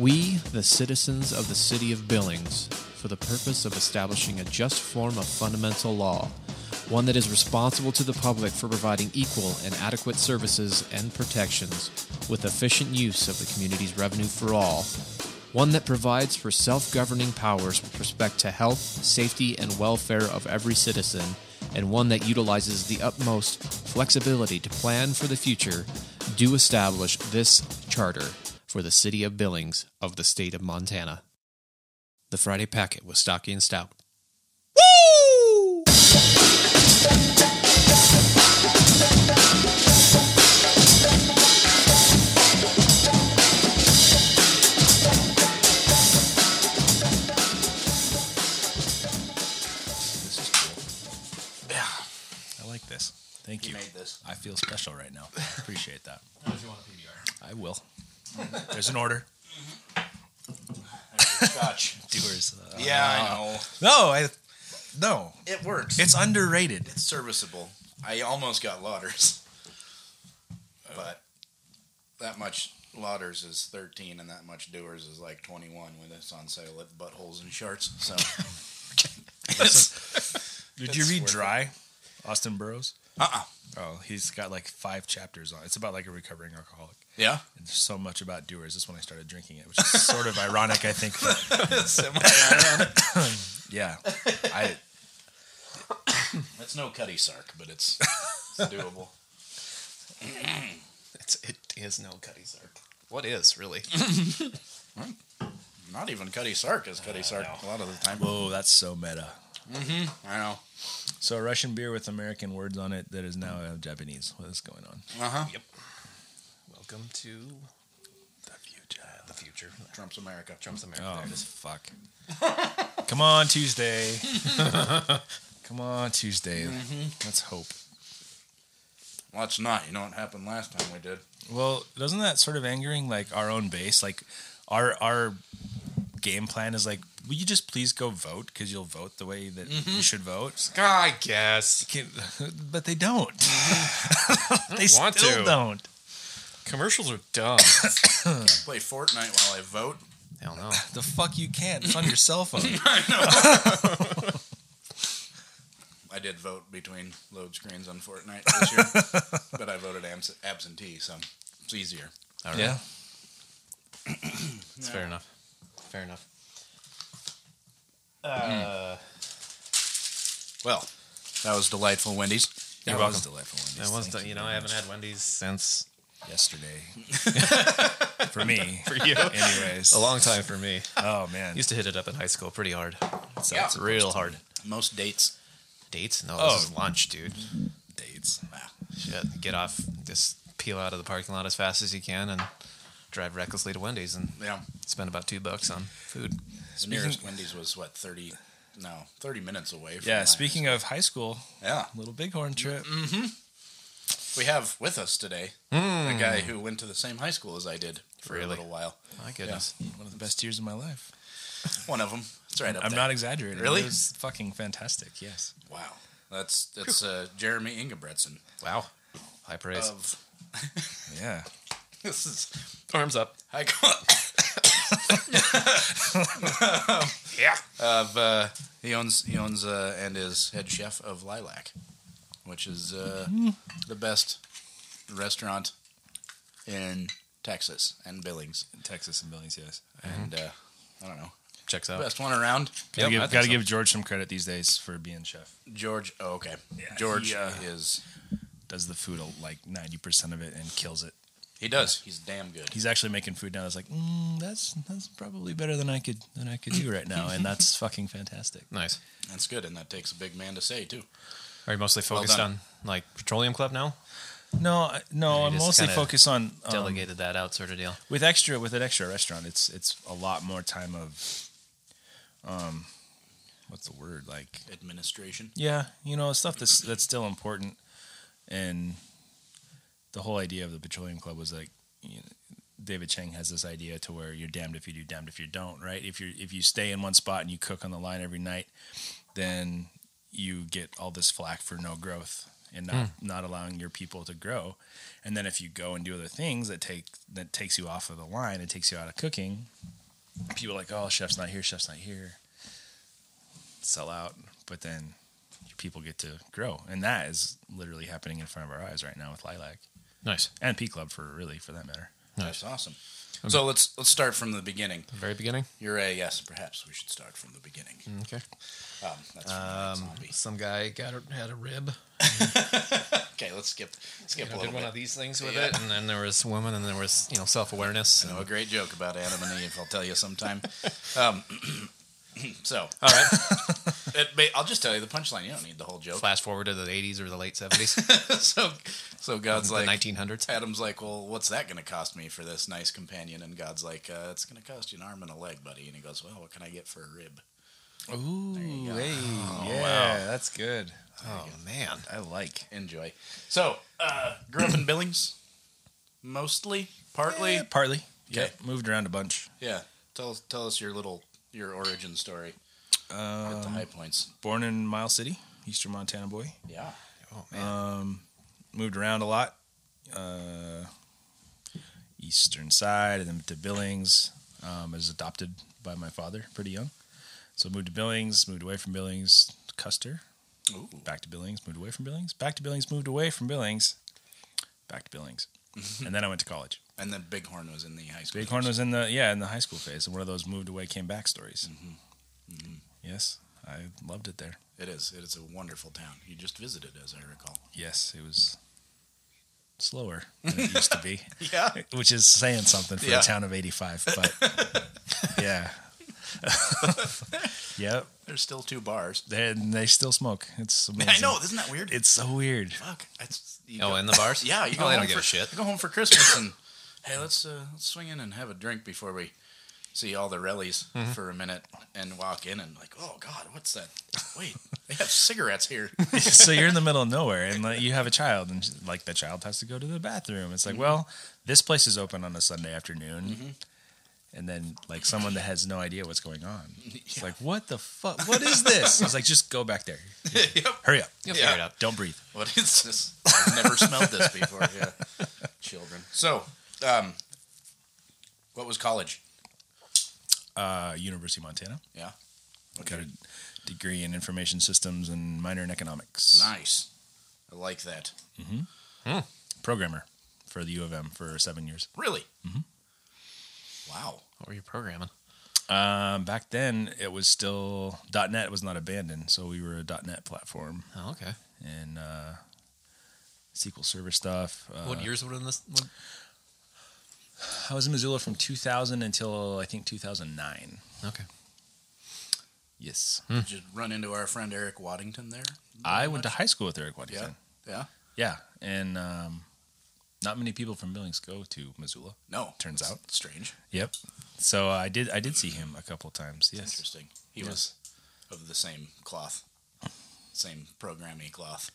We, the citizens of the city of Billings, for the purpose of establishing a just form of fundamental law, one that is responsible to the public for providing equal and adequate services and protections with efficient use of the community's revenue for all, one that provides for self-governing powers with respect to health, safety, and welfare of every citizen, and one that utilizes the utmost flexibility to plan for the future, do establish this charter for the city of Billings of the state of Montana. The Friday Packet was stocky and stout. Woo! This. Thank you. You made this. I feel special right now. Appreciate that. How much you want a PBR? I will. There's an order. Scotch. Doers. No. It works. It's underrated. It's serviceable. I almost got Lauders. But that much Lauders is 13 and that much Doers is like 21 when it's on sale at Buttholes and Sharts. So Did you read Dry? Austin Burroughs? Oh, he's got like 5 chapters on it. It's about like a recovering alcoholic. Yeah? And there's so much about Doers. That's when I started drinking it, which is sort of ironic, I think. Yeah. That's no Cutty Sark, but it's doable. It is no Cutty Sark. What is, really? Not even Cutty Sark is Cutty Sark a lot of the time. Whoa, that's so meta. Mm-hmm. I know. So a Russian beer with American words on it that is now Japanese. What is going on? Uh-huh. Yep. Welcome to the future. The future. Trump's America. Trump's America. Oh, there it is. Fuck. Come on, Tuesday. Come on, Tuesday. Mm-hmm. Let's hope. Well, it's not. You know what happened last time we did? Well, doesn't that sort of angering, like, our own base? Like, our game plan is like, will you just please go vote because you'll vote the way that you should vote? I guess. But they don't. They want still to. Don't. Commercials are dumb. Can't play Fortnite while I vote? Hell no. The fuck you can't. It's on your cell phone. I know. I did vote between load screens on Fortnite this year, but I voted absentee, so it's easier. All right. Yeah. It's fair enough. Fair enough. Well, that was delightful, Wendy's. You're welcome. Was delightful, Wendy's. I haven't had Wendy's since yesterday. For me. For you. Anyways. A long time for me. Oh, man. Used to hit it up in high school pretty hard. So yeah. It's real hard. Most dates. Dates? No, this is lunch, dude. Dates. Wow. Shit. Get off, just peel out of the parking lot as fast as you can and drive recklessly to Wendy's and spend about $2 on food. The nearest Wendy's was, 30 minutes away. From speaking of high school, little Bighorn trip. Mm-hmm. We have with us today a guy who went to the same high school as I did for a little while. My goodness. Yeah. One of the best years of my life. One of them. It's right up I'm there. Not exaggerating. Really? It was fucking fantastic, yes. Wow. That's Jeremy Engebretson. Wow. High praise. Yeah. This is... Arms up. High yeah. He owns and is head chef of Lilac, which is the best restaurant in Texas and Billings. Yes. Mm-hmm. And I don't know. Checks out. Best one around. Gotta give George some credit these days for being chef. George. Oh, okay. Yeah, George does the food like 90% of it and kills it. He does. He's damn good. He's actually making food now. It's like, that's probably better than I could do right now, and that's fucking fantastic. Nice. That's good, and that takes a big man to say too. Are you mostly focused on like Petroleum Club now? No. I'm mostly focused on delegated that out sort of deal. With an extra restaurant, it's a lot more time of what's the word, like administration. Yeah, stuff that's still important. And the whole idea of the Petroleum Club was like, David Chang has this idea to where you're damned if you do, damned if you don't, right? If you stay in one spot and you cook on the line every night, then you get all this flack for no growth and not allowing your people to grow. And then if you go and do other things that takes you off of the line, it takes you out of cooking, people are like, oh, chef's not here, sell out. But then your people get to grow, and that is literally happening in front of our eyes right now with Lilac. Nice. And P Club for that matter. Nice. That's awesome. Okay. So let's start from the beginning. The very beginning? You're a yes. Perhaps we should start from the beginning. Okay. That's some guy had a rib. Okay, let's skip a little bit. Did one of these things with it, and then there was women, and there was self awareness. I know a great joke about Adam and Eve. I'll tell you sometime. So all right, I'll just tell you the punchline. You don't need the whole joke. Flash forward to the 80s or the late 70s. so God's like 1900s. Adam's like, well, what's that going to cost me for this nice companion? And God's like, it's going to cost you an arm and a leg, buddy. And he goes, well, what can I get for a rib? Ooh, there you go. Hey, wow. That's good. Man, I enjoy. So grew up in Billings, mostly, partly. Yeah, okay. Moved around a bunch. Yeah, tell us your origin story. At the high points. Born in Miles City, Eastern Montana boy. Yeah. Oh man. Moved around a lot. Eastern side, and then to Billings. I was adopted by my father pretty young, so moved to Billings. Moved away from Billings to Custer. Ooh. Back to Billings. Moved away from Billings. Back to Billings. Moved away from Billings. Back to Billings. And then I went to college. And then Bighorn was in the high school. Bighorn was in the high school phase. And one of those moved away, came back stories. Mm-hmm. Mm-hmm. Yes, I loved it there. It is a wonderful town. You just visited, as I recall. Yes, it was slower than it used to be. Yeah, which is saying something for a town of 85. But yeah, yep. There's still two bars, and they still smoke. It's amazing. I know, isn't that weird? It's so weird. Fuck. In the bars. Yeah, you go. They don't give a shit. You go home for Christmas and hey, let's swing in and have a drink before we see all the rellies for a minute, and walk in and like, oh God, what's that? Wait, they have cigarettes here. So you're in the middle of nowhere, and like, you have a child, and like the child has to go to the bathroom. It's like, well, this place is open on a Sunday afternoon, and then like someone that has no idea what's going on. Yeah. It's like, what the fuck? What is this? I was like, just go back there. Yep. Hurry up. You'll figure it out. Don't breathe. What is this? I've never smelled this before. Yeah, children. So, what was college? University of Montana. Yeah. Okay. Got a degree in information systems and minor in economics. Nice. I like that. Mm-hmm. Mm. Programmer for the U of M for 7 years. Really? Mm-hmm. Wow. What were you programming? Back then, it was still... .NET was not abandoned, so we were a .NET platform. Oh, okay. And SQL Server stuff. What years were in this one? I was in Missoula from 2000 until, I think, 2009. Okay. Yes. Did you run into our friend Eric Waddington there? I went to high school with Eric Waddington. Yeah? Yeah. And not many people from Billings go to Missoula. No. Turns out. Strange. Yep. So I did see him a couple times. Yes. That's interesting. He was of the same cloth, same programming cloth.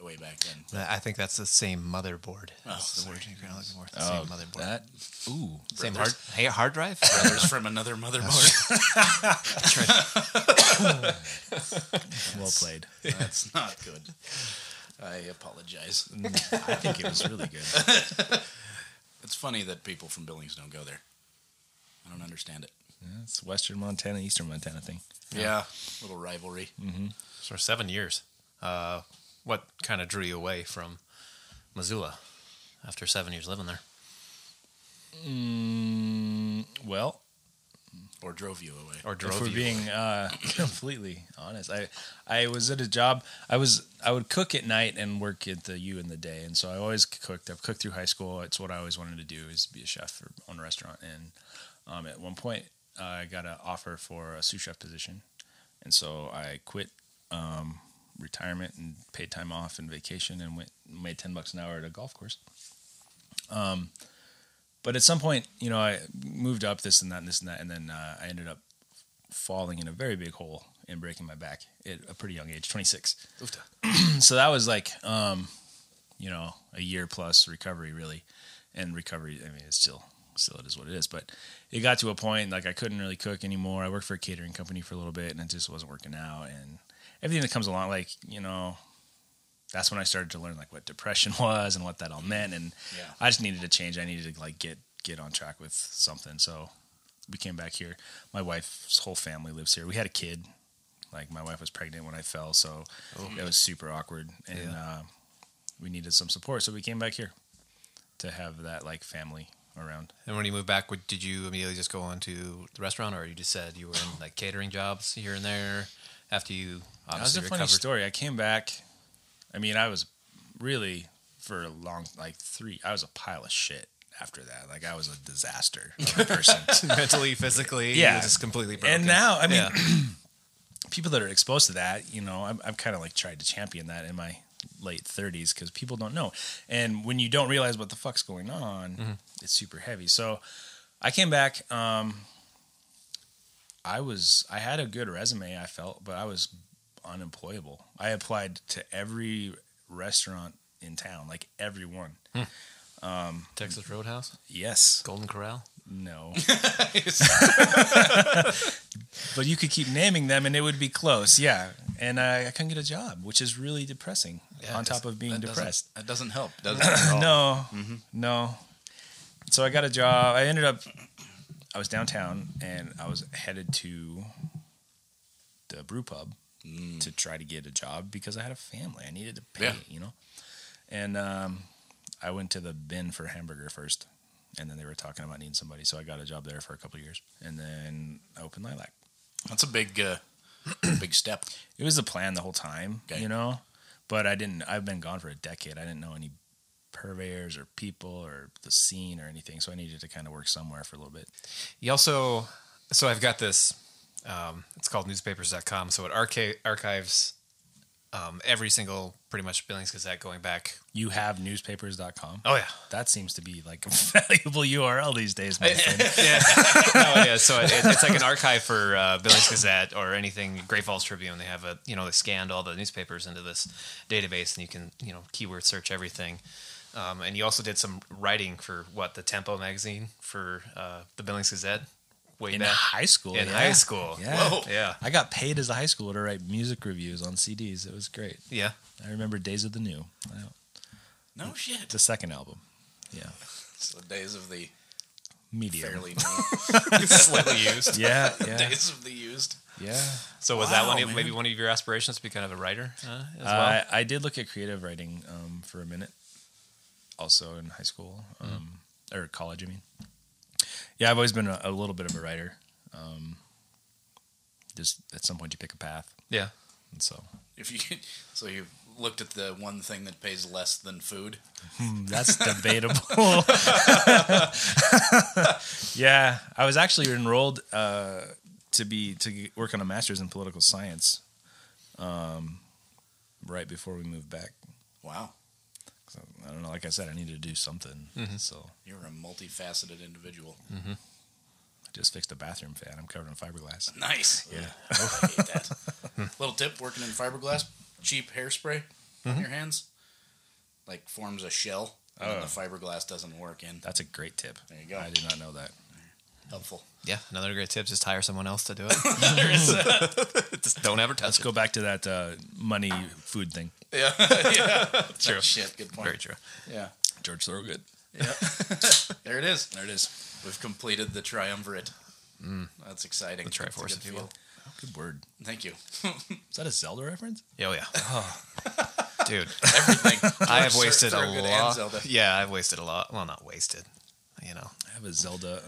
Way back then. I think that's the same motherboard. Oh, that's the word you're going to look for. Same motherboard. That, ooh. Same hard drive? Brothers from another motherboard. That's well played. That's not good. I apologize. I think it was really good. It's funny that people from Billings don't go there. I don't understand it. Yeah, it's Western Montana, Eastern Montana thing. Yeah. Little rivalry. Mm-hmm. So 7 years. What kind of drew you away from Missoula after 7 years living there? Or drove you away. If we're being completely honest, I was at a job. I would cook at night and work at the U in the day, and so I always cooked. I've cooked through high school. It's what I always wanted to do, is be a chef or own a restaurant. And at one point, I got an offer for a sous chef position, and so I quit. Retirement and paid time off and vacation, and made $10 an hour at a golf course. But at some point, I moved up this and that. And then I ended up falling in a very big hole and breaking my back at a pretty young age, 26. So that was like, a year plus recovery really. And recovery, I mean, it's still it is what it is, but it got to a point, like I couldn't really cook anymore. I worked for a catering company for a little bit, and it just wasn't working out. And everything that comes along, like, that's when I started to learn, like, what depression was and what that all meant. And I just needed to change. I needed to, like, get on track with something. So we came back here. My wife's whole family lives here. We had a kid. Like, my wife was pregnant when I fell, so that was super awkward. And we needed some support, so we came back here to have that, like, family around. And when you moved back, did you immediately just go on to the restaurant, or you just said you were in, like, catering jobs here and there after you obviously recovered? That was a funny story. I came back. I mean, I was really, for a long, like, I was a pile of shit. After that, like, I was a disaster of a person, mentally, physically, just completely broken. And now, I mean, people that are exposed to that, you know, I've kind of like tried to champion that in my late 30s because people don't know, and when you don't realize what the fuck's going on, it's super heavy. So, I came back. I had a good resume, I felt, but I was unemployable. I applied to every restaurant in town, like everyone. Texas Roadhouse? Yes. Golden Corral? No. But you could keep naming them and it would be close, And I couldn't get a job, which is really depressing, on top of being depressed. That doesn't help, does it? No, no. So I got a job. I was downtown and I was headed to the brew pub to try to get a job because I had a family. I needed to pay, you know? And I went to the bin for hamburger first, and then they were talking about needing somebody, so I got a job there for a couple of years, and then I opened Lilac. That's a big, big step. It was the plan the whole time, you know, but I didn't. I've been gone for a decade. I didn't know any purveyors or people or the scene or anything, so I needed to kind of work somewhere for a little bit. You also, so I've got this. It's called newspapers.com. So it archives. Every single, pretty much, Billings Gazette going back. You have newspapers.com? Oh, yeah. That seems to be, like, a valuable URL these days, my friend. So it's like an archive for Billings Gazette or anything, Great Falls Tribune. They have they scanned all the newspapers into this database, and you can, keyword search everything. And you also did some writing for, the Tempo magazine for the Billings Gazette? Way in back. High school. In high school. Yeah. Whoa. Yeah. I got paid as a high schooler to write music reviews on CDs. It was great. Yeah. I remember Days of the New. No shit. The second album. Yeah. So Days of the Medium. Fairly new. Slightly used. Yeah, yeah. Days of the Used. Yeah. So was that maybe one of your aspirations to be kind of a writer as well? I did look at creative writing for a minute, also in high school, or college, I mean. Yeah, I've always been a little bit of a writer. Just at some point you pick a path. Yeah. And so so you've looked at the one thing that pays less than food? That's debatable. Yeah, I was actually enrolled to work on a master's in political science right before we moved back. Wow. I don't know. Like I said, I needed to do something. Mm-hmm. So you were a multifaceted individual. Mm-hmm. I just fixed a bathroom fan. I'm covered in fiberglass. Nice. Yeah. Oh, I hate that. Little tip: working in fiberglass, cheap hairspray on your hands, like forms a shell, and the fiberglass doesn't work in. That's a great tip. There you go. I did not know that. Helpful. Yeah. Another great tip: just hire someone else to do it. There is that. Just don't ever touch. Let's go back to that money food thing. Yeah, yeah. True. Shit, good point. Very true. Yeah. George Thorogood. Yeah. There it is. There it is. We've completed the triumvirate. That's exciting. The Triforce, if you will. Good word. Thank you. Is that a Zelda reference? Oh, yeah. Oh. Dude. Everything. I have wasted a lot. Zelda. Yeah, I've wasted a lot. Well, not wasted. You know. I have a Zelda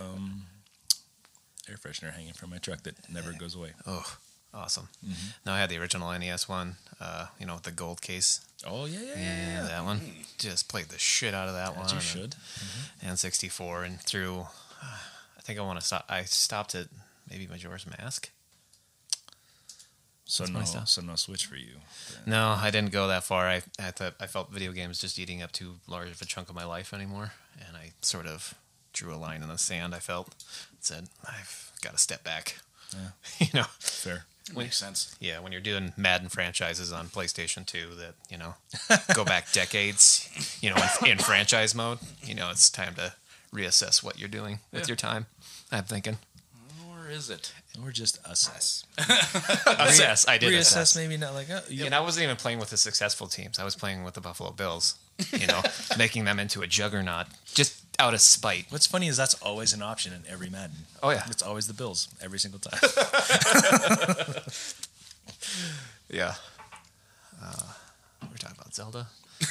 air freshener hanging from my truck that never goes away. Oh. Awesome. Mm-hmm. No, I had the original NES one, with the gold case. Oh, yeah. That one. Just played the shit out of that one. You should. And 64 and through, I think I want to stop. I stopped at maybe Majora's Mask. So no Switch for you. Then. No, I didn't go that far. I felt video games just eating up too large of a chunk of my life anymore. And I sort of drew a line in the sand, I felt. And said, I've got to step back. Yeah. Fair. Makes sense. Yeah, when you're doing Madden franchises on PlayStation 2 that, go back decades, in franchise mode, it's time to reassess what you're doing with your time, I'm thinking. Or is it? Or just assess. Assess. I did reassess. Maybe not like... And I wasn't even playing with the successful teams. I was playing with the Buffalo Bills, making them into a juggernaut. Just out of spite. What's funny is that's always an option in every Madden. Oh, yeah. It's always the Bills every single time. Yeah. We're talking about Zelda. I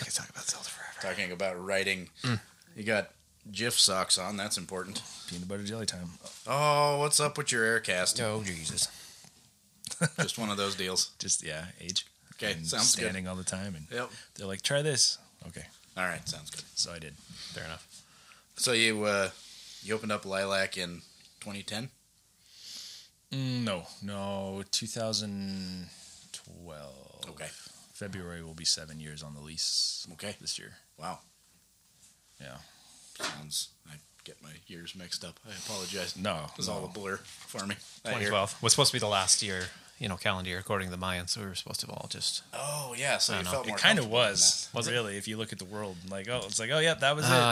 could talk about Zelda forever. Talking about writing. Mm. You got GIF socks on. That's important. Peanut butter jelly time. Oh, what's up with your Aircast? Oh, Jesus. Just one of those deals. Just, yeah, age. Okay, and sounds standing good. Standing all the time. And yep. They're like, try this. Okay. All right, sounds good. So I did. Fair enough. So you opened up Lilac in 2010? No, 2012. Okay. February will be 7 years on the lease. Okay. This year. Wow. Yeah. I get my years mixed up. I apologize. No. It was all a blur for me. 2012 was supposed to be the last year, calendar year, according to the Mayans. So we were supposed to all just... Oh, yeah. So you felt more comfortable. It kind of was really, if you look at the world, yeah, that was it. Oh,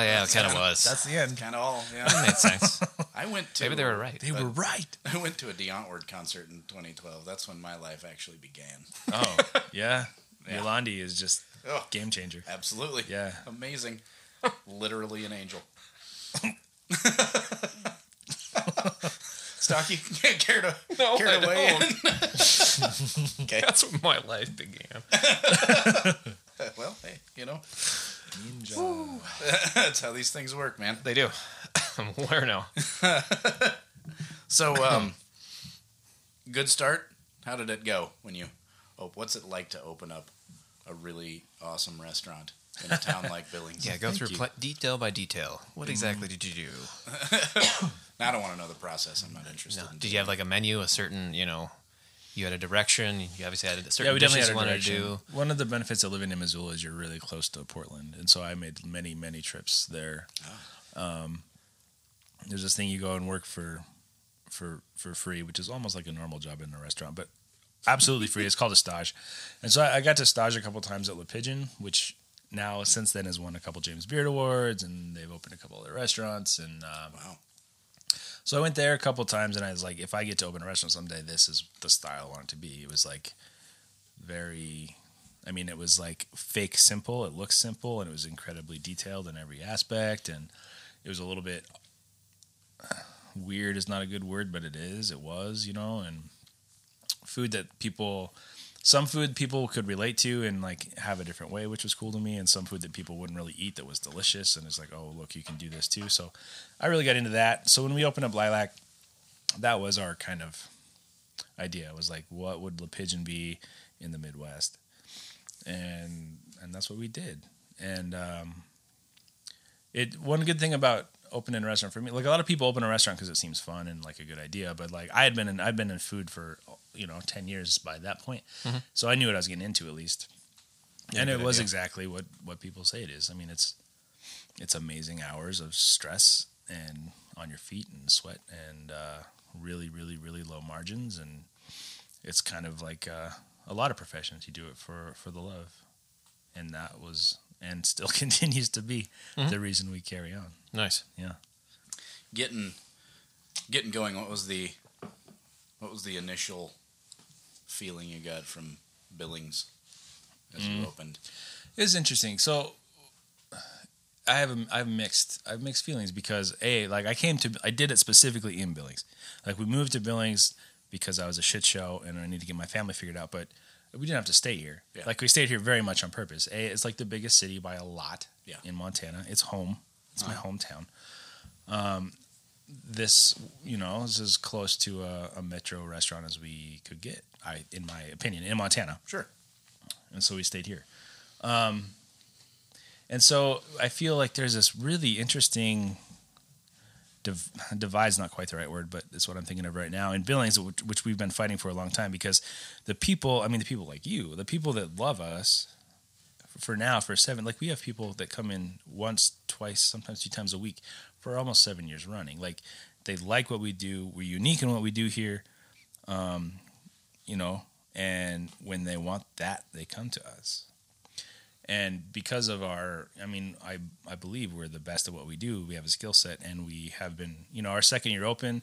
yeah, it kind of was. That's the end. Kind of all, yeah. That made sense. I went to... Maybe they were right. I went to a Die Antwoord concert in 2012. That's when my life actually began. Oh, yeah. Yolandi is just game changer. Absolutely. Yeah. Amazing. Literally an angel. Stocky, care to weigh in? Okay. That's when my life began. Well, hey, ninja. That's how these things work, man. They do. I'm aware now. So, good start. How did it go when you? Oh, what's it like to open up a really awesome restaurant in a town like Billings? Yeah, go through detail by detail. What exactly did you do? I don't want to know the process. I'm not interested. No. Did you have like a menu, a certain, you had a direction. You obviously had a certain dishes you wanted to do. One of the benefits of living in Missoula is you're really close to Portland. And so I made many, many trips there. Oh. There's this thing you go and work for free, which is almost like a normal job in a restaurant, but absolutely free. It's called a stage. And so I got to stage a couple of times at Le Pigeon, which now since then has won a couple James Beard Awards, and they've opened a couple other restaurants. And wow. So I went there a couple times, and I was like, if I get to open a restaurant someday, this is the style I want it to be. It was like it was like fake simple. It looks simple, and it was incredibly detailed in every aspect. And it was a little bit weird is not a good word, but it is. It was, and food that some food people could relate to and like have a different way, which was cool to me, and some food that people wouldn't really eat that was delicious. And it's like, oh, look, you can do this too. So I really got into that. So when we opened up Lilac, that was our kind of idea. It was like, what would Le Pigeon be in the Midwest? And that's what we did. And one good thing about opening a restaurant for me, like a lot of people open a restaurant because it seems fun and like a good idea, but like I've been in food for 10 years by that point. Mm-hmm. So I knew what I was getting into at least. And it was exactly what people say it is. I mean, it's amazing hours of stress and on your feet and sweat and really, really, really low margins. And it's kind of like a lot of professions. You do it for the love. And that was, and still continues to be the reason we carry on. Nice. Yeah. Getting going. What was the initial feeling you got from Billings as you opened? It was interesting. So I have mixed feelings because I did it specifically in Billings. Like we moved to Billings because I was a shit show and I needed to get my family figured out, but we didn't have to stay here. Yeah. Like we stayed here very much on purpose. It's like the biggest city by a lot in Montana. It's home. It's my hometown. This, is as close to a metro restaurant as we could get, in my opinion, in Montana. Sure. And so we stayed here. And so I feel like there's this really interesting divide's not quite the right word, but it's what I'm thinking of right now in Billings, which we've been fighting for a long time because the people that love us for now, for seven, like we have people that come in once, twice, sometimes two times a week for almost 7 years running. Like they like what we do. We're unique in what we do here. And when they want that, they come to us. And because of I believe we're the best at what we do. We have a skill set, and we have been, our second year open,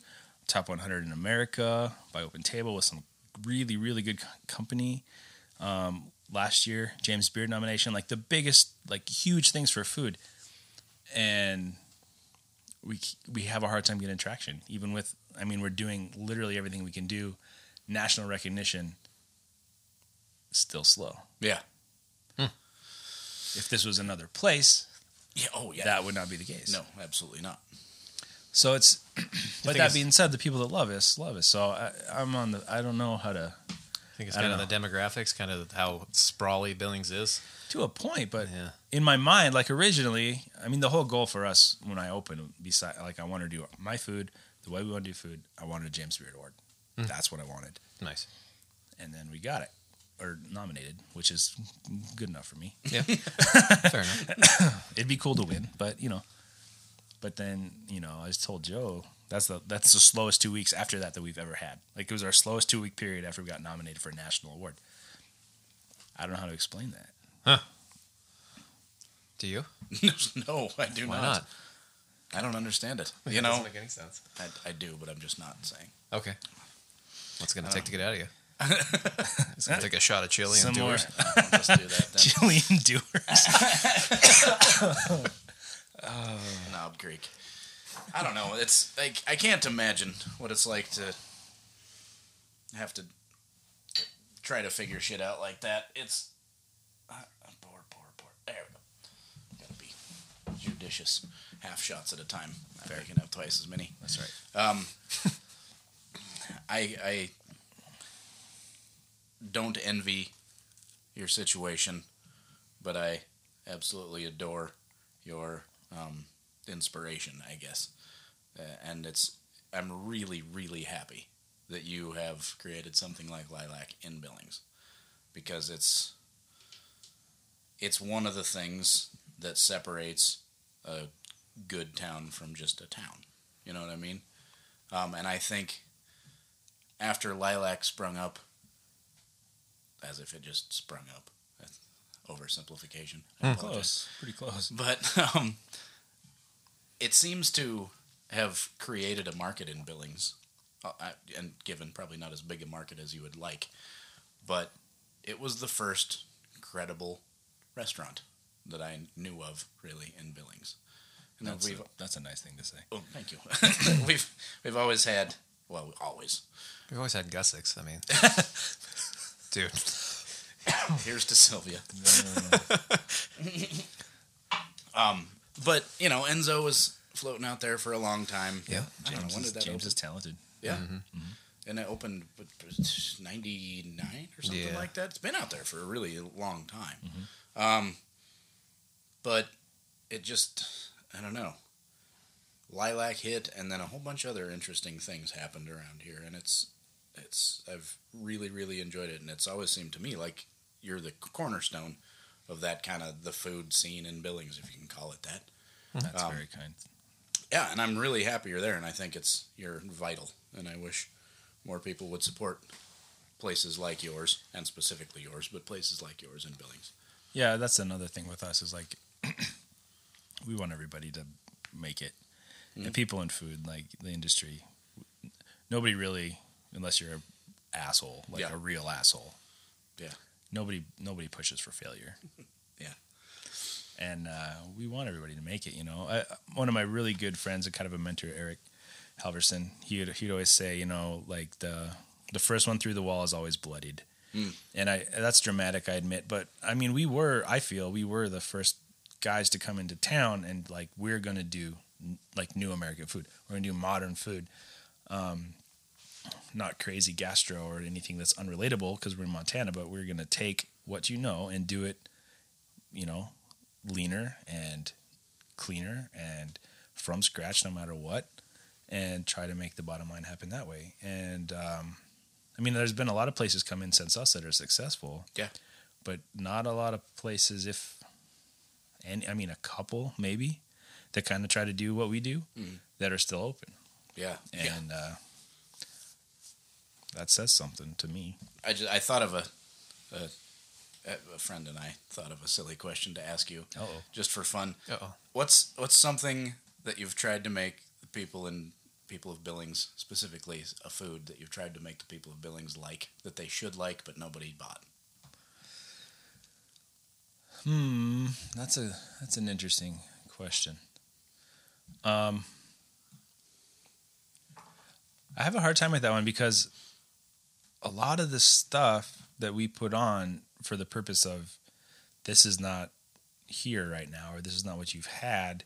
top 100 in America by Open Table with some really, really good company. Last year, James Beard nomination, like the biggest, like huge things for food. and we have a hard time getting traction, even with, I mean, we're doing literally everything we can do. National recognition, still slow. Yeah. If this was another place, that would not be the case. No, absolutely not. So it's, but that being said, the people that love us. So I'm on the, I don't know how to. I think it's kind of the demographics, kind of how sprawly Billings is. To a point, but in my mind, like originally, I mean, the whole goal for us when I opened, beside, like I wanted to do my food, the way we want to do food, I wanted a James Beard Award. That's what I wanted. Nice. And then we got it. Or nominated, which is good enough for me. Yeah, fair enough. It'd be cool to win, but you know. But then you know, I just told Joe that's the slowest 2 weeks after that we've ever had. Like it was our slowest 2 week period after we got nominated for a national award. I don't know how to explain that. Huh? Do you? No, I do. Why not? I don't understand it. You know, it doesn't make any sense. I do, but I'm just not saying. Okay. What's it gonna take to get out of you? It's gonna take a shot of chili and doers. Just do that then. Chili and doers. Knob Creek. I don't know. It's like I can't imagine what it's like to have to try to figure shit out like that. It's I'm bored. There we go. Gotta be judicious. Half shots at a time. I can have twice as many. That's right. I don't envy your situation, but I absolutely adore your inspiration, I guess. And I'm really, really happy that you have created something like Lilac in Billings, because it's one of the things that separates a good town from just a town. You know what I mean? And I think after Lilac sprung up, as if it just sprung up. That's oversimplification. Close. Pretty close. But it seems to have created a market in Billings, and given probably not as big a market as you would like, but it was the first credible restaurant that I knew of, really, in Billings. And that's a nice thing to say. Oh, thank you. We've always had... Well, always. We've always had Gussicks, I mean... Dude, here's to Sylvia. But you know, Enzo was floating out there for a long time. Yeah, James is talented. Yeah, and it opened '99 or something like that. It's been out there for a really long time. But it just—I don't know. Lilac hit, and then a whole bunch of other interesting things happened around here, and I've really, really enjoyed it, and it's always seemed to me like you're the cornerstone of that kind of the food scene in Billings, if you can call it that. That's very kind. Yeah, and I'm really happy you're there, and I think you're vital, and I wish more people would support places like yours, and specifically yours, but places like yours in Billings. Yeah, that's another thing with us is like we want everybody to make it. Mm-hmm. And people in food, like the industry, nobody really... Unless you're an asshole, a real asshole. Yeah. Nobody pushes for failure. Yeah. And we want everybody to make it, you know. One of my really good friends and kind of a mentor, Eric Halverson, he'd always say, you know, like the first one through the wall is always bloodied. Mm. And that's dramatic, I admit. But, I mean, we were the first guys to come into town and, like, we're going to do, like, new American food. We're going to do modern food. Not crazy gastro or anything that's unrelatable because we're in Montana, but we're going to take what you know and do it, you know, leaner and cleaner and from scratch no matter what, and try to make the bottom line happen that way. And, I mean, there's been a lot of places come in since us that are successful. Yeah. But not a lot of places a couple maybe that kind of try to do what we do that are still open. Yeah. And, that says something to me. I thought of a friend and I thought of a silly question to ask you. Uh-oh. Just for fun. Uh-oh. What's something that you've tried to make the people of Billings, specifically a food that you've tried to make the people of Billings like, that they should like, but nobody bought? That's an interesting question. I have a hard time with that one because a lot of the stuff that we put on for the purpose of this is not here right now, or this is not what you've had,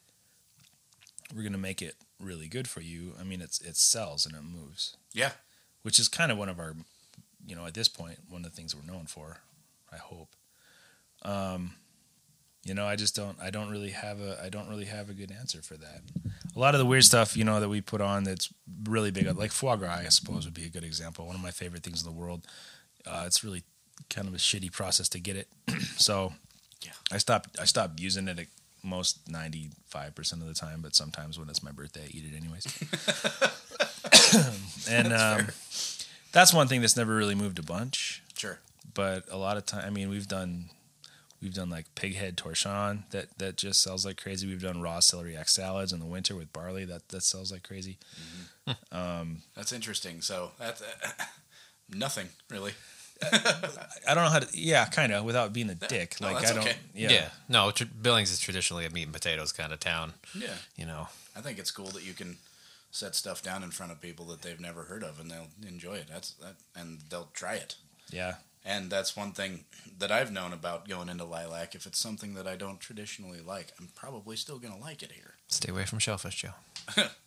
we're going to make it really good for you. I mean, it sells and it moves. Yeah. Which is kind of one of our, you know, at this point, one of the things we're known for, I hope. You know, I don't really have a good answer for that. A lot of the weird stuff, you know, that we put on that's really big, like foie gras, I suppose, would be a good example. One of my favorite things in the world. It's really kind of a shitty process to get it. So yeah. I stopped using it at most 95% of the time, but sometimes when it's my birthday, I eat it anyways. And that's one thing that's never really moved a bunch. Sure. But a lot of time, I mean, we've done like pig head torchon that just sells like crazy. We've done raw celery axe salads in the winter with barley that sells like crazy. Mm-hmm. That's interesting. So that's nothing really. I don't know how to, yeah, kind of without being a dick. Like, no, that's I don't, okay. Yeah. Yeah. No, Billings is traditionally a meat and potatoes kind of town. Yeah. You know, I think it's cool that you can set stuff down in front of people that they've never heard of and they'll enjoy it. And they'll try it. Yeah. And that's one thing that I've known about going into Lilac. If it's something that I don't traditionally like, I'm probably still going to like it here. Stay away from shellfish, Joe.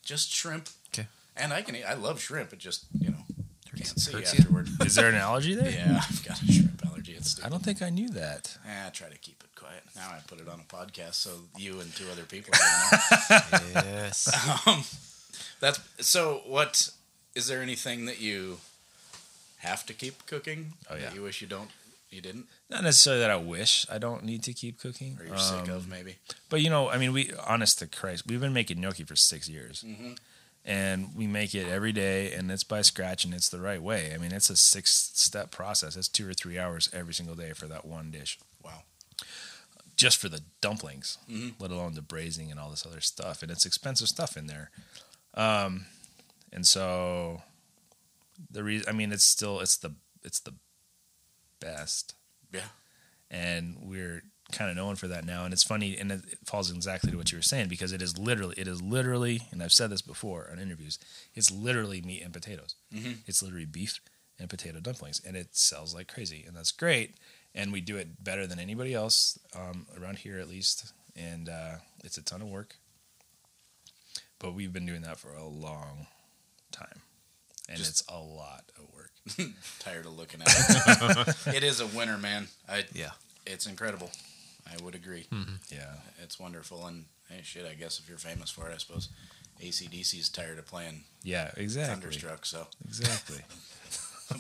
Just shrimp. Okay. And I love shrimp. It just, you know, can't see afterward. Is there an allergy there? Yeah, I've got a shrimp allergy. It's stupid. I don't think I knew that. I try to keep it quiet. Now I put it on a podcast so you and two other people are going to know. Yes. So what, is there anything that you... have to keep cooking? Oh, yeah. That you wish you didn't? Not necessarily that I wish I don't need to keep cooking. Or you're sick of, maybe. But, you know, I mean, honest to Christ, we've been making gnocchi for 6 years. Mm-hmm. And we make it every day, and it's by scratch, and it's the right way. I mean, it's a 6-step process. It's 2 or 3 hours every single day for that one dish. Wow. Just for the dumplings, mm-hmm. let alone the braising and all this other stuff. And it's expensive stuff in there. And so... the reason, I mean, it's the best. Yeah. And we're kind of known for that now. And it's funny. And it falls exactly to what you were saying, because it is literally, and I've said this before on interviews, it's literally meat and potatoes. Mm-hmm. It's literally beef and potato dumplings, and it sells like crazy, and that's great. And we do it better than anybody else, around here at least. And, it's a ton of work, but we've been doing that for a long time. And just, it's a lot of work. Tired of looking at it. It is a winner, man. It's incredible. I would agree. Mm-hmm. Yeah. It's wonderful. And, hey, shit, I guess if you're famous for it, I suppose AC/DC's tired of playing. Yeah, exactly. Thunderstruck, so. Exactly.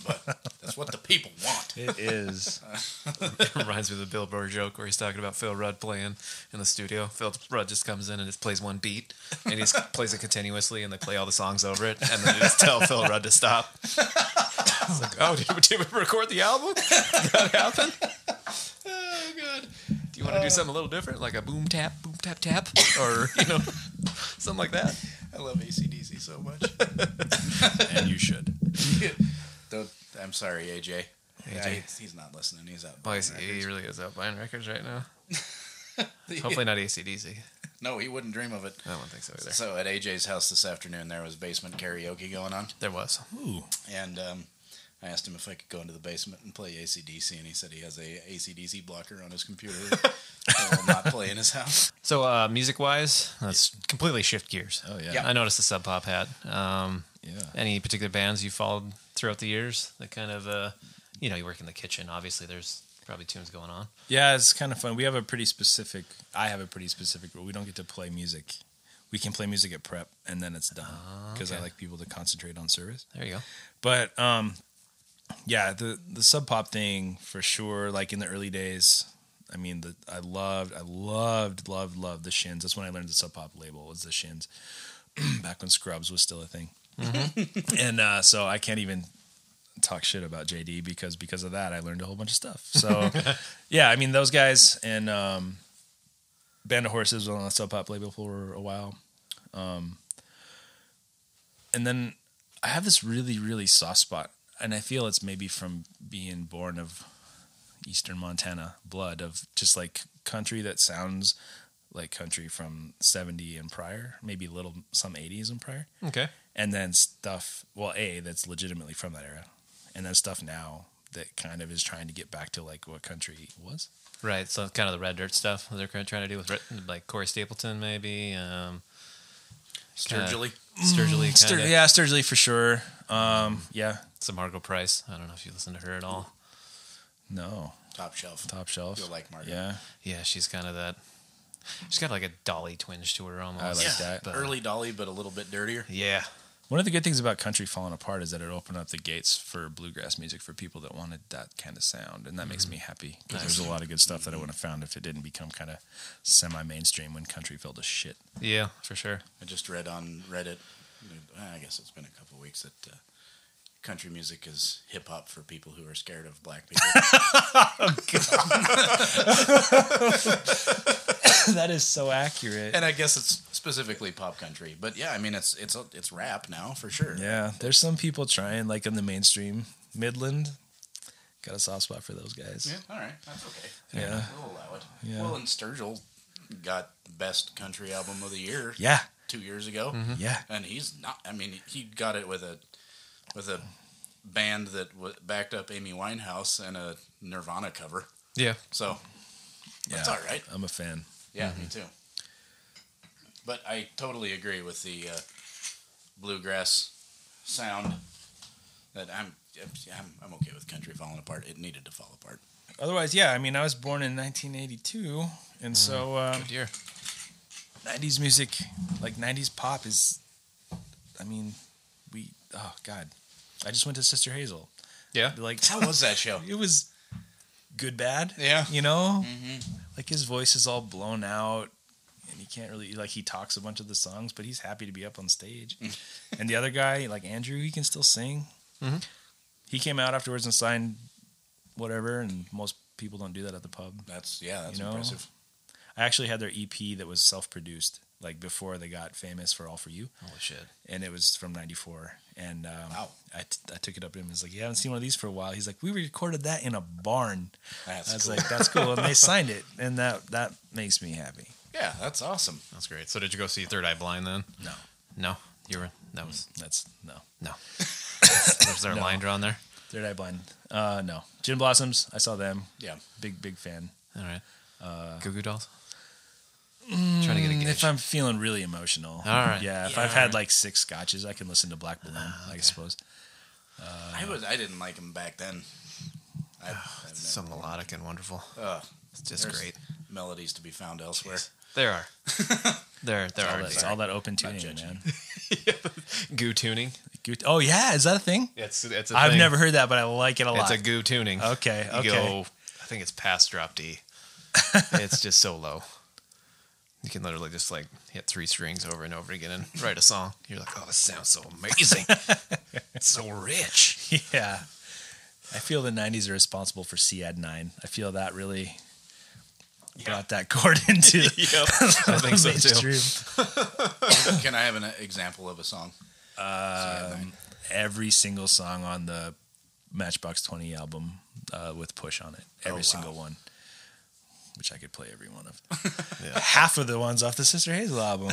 But that's what the people want. It is. It reminds me of the Bill Burr joke where he's talking about Phil Rudd playing in the studio. Phil Rudd just comes in and just plays one beat, and he just plays it continuously, and they play all the songs over it, and then they just tell Phil Rudd to stop. It's like, oh, did we record the album? Did that happen? Oh, God. Do you want to do something a little different, like a boom, tap, tap, or, you know, something like that? I love AC/DC so much. And you should. Yeah. I'm sorry, AJ. Yeah, he's not listening. He's out buying records. He really is out buying records right now. Hopefully not AC/DC. No, he wouldn't dream of it. I don't think so either. So at AJ's house this afternoon, there was basement karaoke going on. There was. Ooh. And I asked him if I could go into the basement and play AC/DC, and he said he has a AC/DC blocker on his computer that will not play in his house. So music-wise, let's completely shift gears. Oh, yeah. I noticed the Sub Pop hat. Yeah. Any particular bands you followed throughout the years that kind of, you know, you work in the kitchen, obviously there's probably tunes going on. Yeah, it's kind of fun. I have a pretty specific rule. We don't get to play music. We can play music at prep and then it's done because I like people to concentrate on service. There you go. But, yeah, the Sub Pop thing for sure. Like in the early days, I mean, I loved the Shins. That's when I learned the Sub Pop label was the Shins back when Scrubs was still a thing. Mm-hmm. And so I can't even talk shit about JD because of that I learned a whole bunch of stuff. So yeah, I mean those guys and Band of Horses was on the Sub Pop label for a while, and then I have this really really soft spot, and I feel it's maybe from being born of Eastern Montana blood of just like country that sounds like country from 70 and prior, maybe some 80s and prior. Okay. And then stuff, that's legitimately from that era. And then stuff now that kind of is trying to get back to like what country was. Right. So kind of the red dirt stuff they're kind of trying to do with like Corey Stapleton, maybe. Sturgill. Yeah, Sturgill for sure. Yeah. Some Margo Price. I don't know if you listen to her at all. No. Top shelf. You'll like Margo. Yeah. Yeah. She's kind of that. She's got like a Dolly twinge to her almost. I like that. But early Dolly, but a little bit dirtier. Yeah. One of the good things about country falling apart is that it opened up the gates for bluegrass music for people that wanted that kind of sound, and that makes me happy because there's a lot of good stuff that I wouldn't have found if it didn't become kind of semi-mainstream when country fell to shit. Yeah, for sure. I just read on Reddit, I guess it's been a couple of weeks, that country music is hip-hop for people who are scared of black people. Oh, God. That is so accurate. And I guess it's specifically pop country. But yeah, I mean, it's rap now for sure. Yeah, there's some people trying, like in the mainstream. Midland, got a soft spot for those guys. Yeah, all right. That's okay. Yeah. We'll allow it. Yeah. Well, and Sturgill got Best Country Album of the Year 2 years ago. Mm-hmm. Yeah. And he's not, I mean, he got it with a band that backed up Amy Winehouse and a Nirvana cover. Yeah. So that's all right. I'm a fan. Yeah, me too. But I totally agree with the bluegrass sound. That I'm okay with country falling apart. It needed to fall apart. Otherwise, yeah. I mean, I was born in 1982, and so good year. 90s music, like 90s pop, is. I mean, I just went to Sister Hazel. Yeah. Like, how was that show? It was good, bad. Yeah. You know. Mm-hmm. Like, his voice is all blown out, and he can't really... Like, he talks a bunch of the songs, but he's happy to be up on stage. And the other guy, like Andrew, he can still sing. Mm-hmm. He came out afterwards and signed whatever, and most people don't do that at the pub. That's impressive. I actually had their EP that was self-produced, like, before they got famous for All For You. Holy shit. And it was from 94. And wow. I took it up to him. He's like, you haven't seen one of these for a while. He's like, we recorded that in a barn. That's I was cool. like, that's cool. And they signed it. And that makes me happy. Yeah, that's awesome. That's great. So did you go see Third Eye Blind then? No. No? You were... That was... That's... No. No. Was there a line drawn there? Third Eye Blind. No. Gin Blossoms. I saw them. Yeah. Big fan. All right. Goo Goo Dolls? Trying to get a gauge. If I'm feeling really emotional. All right. Yeah, if I've had like 6 scotches, I can listen to Black Balloon, I suppose. I didn't like them back then. It's so melodic and wonderful. It's just great. Melodies to be found elsewhere. Yes. There are. there are. It's all that open tuning, man. Yeah, goo tuning. Oh, yeah. Is that a thing? It's a I've never heard that, but I like it a lot. It's a goo tuning. Okay. You go, I think it's past drop D. It's just so low. You can literally just like hit 3 strings over and over again and write a song. You're like, oh, this sounds so amazing. It's so rich. Yeah. I feel the 90s are responsible for Seaed 9. I feel that really brought that chord into I think so too. Can I have an example of a song? Every single song on the Matchbox 20 album with Push on it. Every single one. Which I could play every one of. Yeah. Half of the ones off the Sister Hazel album.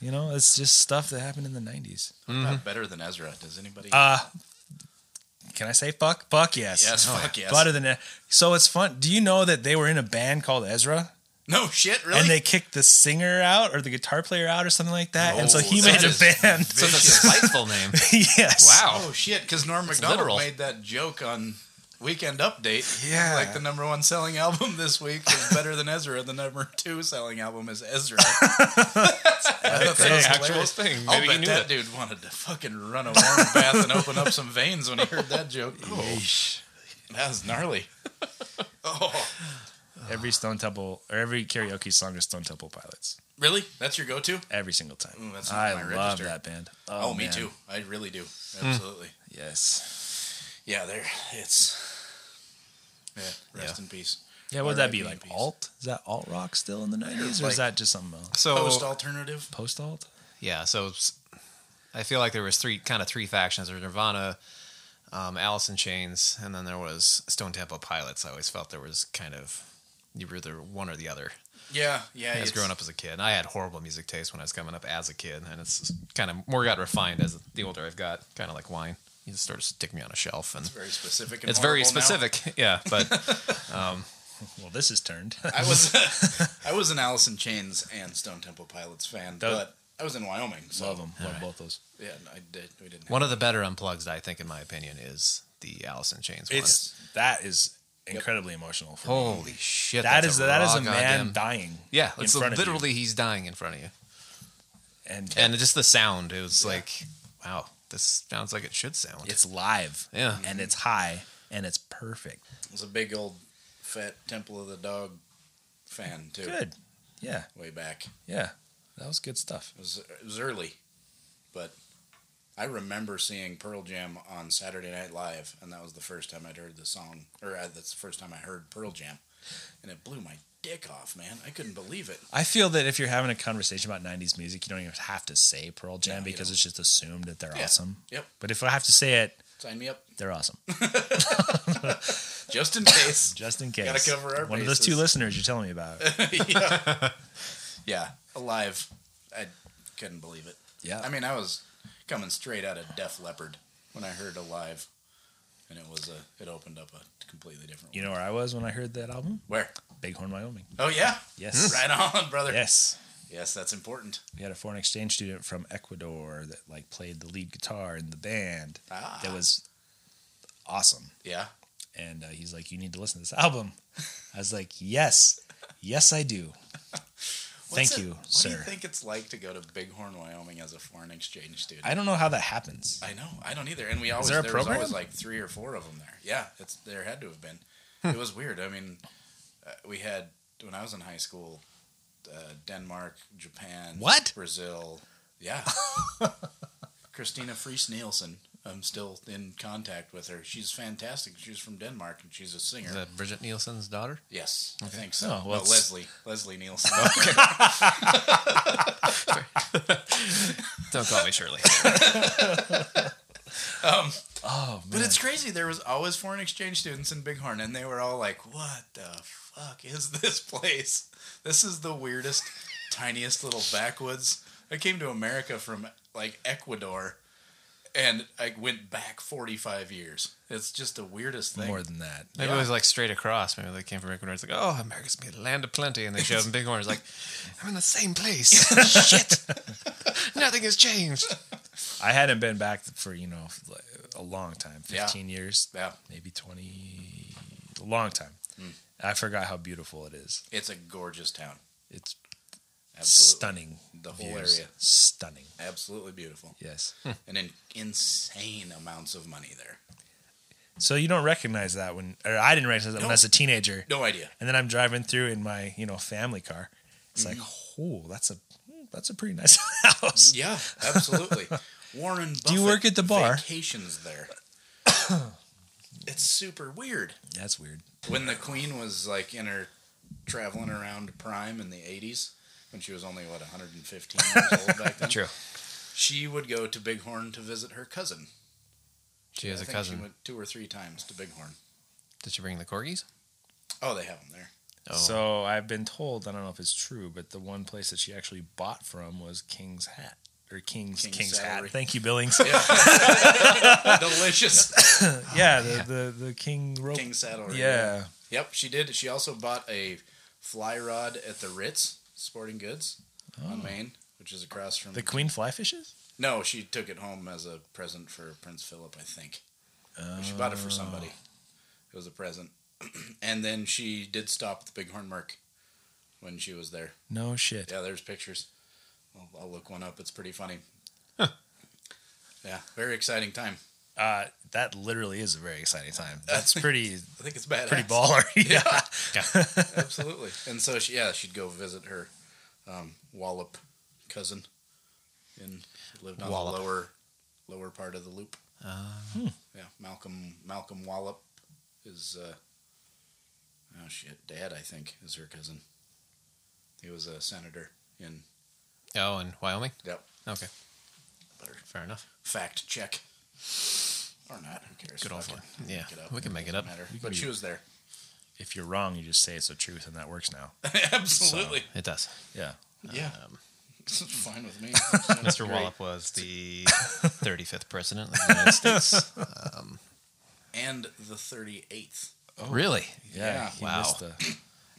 It's just stuff that happened in the 90s. Mm-hmm. Not Better Than Ezra. Does anybody... can I say fuck? Fuck yes. Yes, oh, fuck yes. Better Than Ezra. So it's fun. Do you know that they were in a band called Ezra? No shit, really? And they kicked the singer out or the guitar player out or something like that. And so he made a band. So that's a spiteful name. Yes. Wow. Oh shit, because Norm MacDonald made that joke on... Weekend Update. Yeah. Like the number 1 selling album this week is Better Than Ezra. The number 2 selling album is Ezra. That's an actual thing. Maybe I'll bet that dude wanted to fucking run a warm bath and open up some veins when he heard that joke. Oh, that was gnarly. Oh. Every Stone Temple, or every karaoke song is Stone Temple Pilots. Really? That's your go-to? Every single time. Ooh, that's I love register. That band. Oh me too. I really do. Absolutely. Yes. Yeah, there. It's rest in peace. Yeah, what would that be like? Alt? Is that alt rock still in the 90s, or is that just something else? So, post alternative, post alt. Yeah, so I feel like there was three factions: there was Nirvana, Alice in Chains, and then there was Stone Temple Pilots. I always felt there was kind of you were either one or the other. Yeah. I was growing up as a kid. And I had horrible music taste when I was coming up as a kid, and it's kind of more got refined as the older I've got. Kind of like wine, you just sort of stick me on a shelf, and it's very specific. Yeah, but well, this has turned. I was an Alice in Chains and Stone Temple Pilots fan, but I was in Wyoming. So. Love them, love both those. Yeah, I did. We didn't. One of the better unplugs, I think, in my opinion, is the Alice in Chains one. That is incredibly emotional for me. Holy shit. That is a man dying. Yeah, it's literally he's dying in front of you. And just the sound, it was like, wow, this sounds like it should sound. It's live. Yeah. And it's high and it's perfect. I was a big old fat Temple of the Dog fan too. Good. Yeah. Way back. Yeah. That was good stuff. It was early, but I remember seeing Pearl Jam on Saturday Night Live, and that was the first time I'd heard the song, or that's the first time I heard Pearl Jam, and it blew my dick off, man. I couldn't believe it. I feel that if you're having a conversation about 90s music, you don't even have to say Pearl Jam because it's just assumed that they're awesome. Yep. But if I have to say it, sign me up. They're awesome. Just in case. Just in case. Gotta cover our bases. One of those two listeners you're telling me about. Yeah. Alive. I couldn't believe it. Yeah. I mean, I was coming straight out of Def Leppard when I heard Alive, and it opened up a completely different world. You know where I was when I heard that album? Where? Bighorn, Wyoming. Oh yeah? Yes. Right on, brother. Yes, that's important. We had a foreign exchange student from Ecuador that like played the lead guitar in the band. That was awesome. Yeah. And he's like, you need to listen to this album. I was like, yes I do. Thank you, sir. What do you think it's like to go to Bighorn, Wyoming as a foreign exchange student? I don't know how that happens. I know. I don't either. And there was always like 3 or 4 of them there. Yeah, there had to have been. It was weird. I mean, we had, when I was in high school, Denmark, Japan. What? Brazil. Yeah. Christina Friis Nielsen. I'm still in contact with her. She's fantastic. She's from Denmark, and she's a singer. Is that Bridget Nielsen's daughter? Yes, okay. I think so. Oh, well, no, Leslie Nielsen. Don't call me Shirley. Man. But it's crazy. There was always foreign exchange students in Bighorn, and they were all like, what the fuck is this place? This is the weirdest, tiniest little backwoods. I came to America from, like, Ecuador. And I went back 45 years. It's just the weirdest thing. More than that. Maybe it was like straight across. Maybe they came from Ecuador. It's like, oh, America's a land of plenty. And they showed them Bighorn. It's like, I'm in the same place. Shit. Nothing has changed. I hadn't been back for, a long time. 15 years. Yeah. Maybe 20. A long time. Mm. I forgot how beautiful it is. It's a gorgeous town. It's absolutely stunning. The whole area. Stunning. Absolutely beautiful. Yes. And insane amounts of money there. So you don't recognize that I didn't recognize that when I was a teenager. No idea. And then I'm driving through in my, family car. It's like, oh, that's a pretty nice house. Yeah, absolutely. Warren Buffett. Do you work at the bar? Vacations there. It's super weird. That's weird. When the Queen was like traveling around prime in the 80s. When she was only, 115 years old back then? True. She would go to Bighorn to visit her cousin. She has a cousin. She went 2 or 3 times to Bighorn. Did she bring the corgis? Oh, they have them there. Oh. So I've been told, I don't know if it's true, but the one place that she actually bought from was King's Hat. Or King's Hat. Thank you, Billings. Yeah. Delicious. The King rope. King saddle. Yeah. Yep, she did. She also bought a fly rod at the Ritz. Sporting Goods on Maine, which is across from... The Queen fly fishes? No, she took it home as a present for Prince Philip, I think. She bought it for somebody. It was a present. And then she did stop at the Bighorn Merc when she was there. No shit. Yeah, there's pictures. I'll look one up. It's pretty funny. Huh. Yeah, very exciting time. That literally is a very exciting time. That's pretty. I think it's badass. Pretty baller. Yeah. Absolutely. And so she'd go visit her Wallop cousin, and lived on the lower part of the loop. Yeah, Malcolm Wallop is Dad, I think, is her cousin. He was a senator in Wyoming. Yep. Okay. Fair enough. Fact check. Or not, who cares? Good old one. Yeah, we can make it up. But she was there. if you're wrong, you just say it's the truth, and that works now. Absolutely. So it does. Yeah. Yeah. This is fine with me. Mr. Wallop was the 35th president of the United States. And the 38th. Oh, really? Yeah. Wow.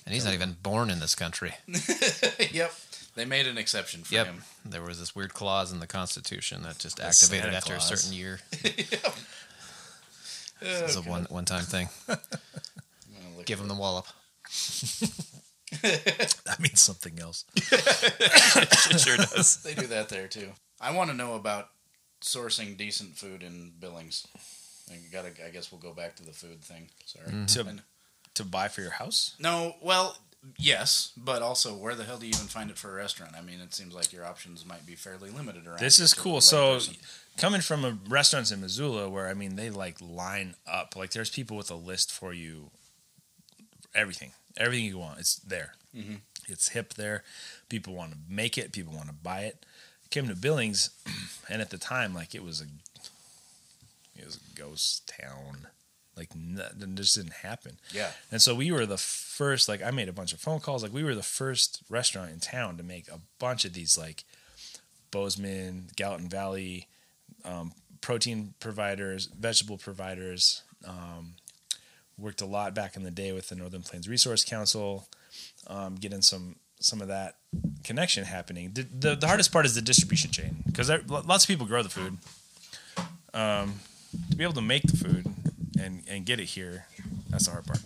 And he's not even born in this country. Yep. They made an exception for him. There was this weird clause in the Constitution that just activated after a certain year. Yep. This is a one-time thing. Give him the wallop. That means something else. It sure does. They do that there, too. I want to know about sourcing decent food in Billings. I guess we'll go back to the food thing. Sorry. Mm-hmm. To buy for your house? No, well, yes, but also, where the hell do you even find it for a restaurant? I mean, it seems like your options might be fairly limited around. This is cool. So, coming from a restaurants in Missoula where, I mean, they, like, line up. Like, there's people with a list for you. Everything you want, it's there. Mm-hmm. It's hip there. People want to make it. People want to buy it. I came to Billings, and at the time, like, it was a ghost town. Like, it just didn't happen. Yeah. And so we were the first, like, I made a bunch of phone calls. Like, we were the first restaurant in town to make a bunch of these, like, Bozeman, Gallatin Valley, protein providers, vegetable providers. Worked a lot back in the day with the Northern Plains Resource Council, getting some of that connection happening. The hardest part is the distribution chain, because lots of people grow the food. To be able to make the food and get it here, that's the hard part.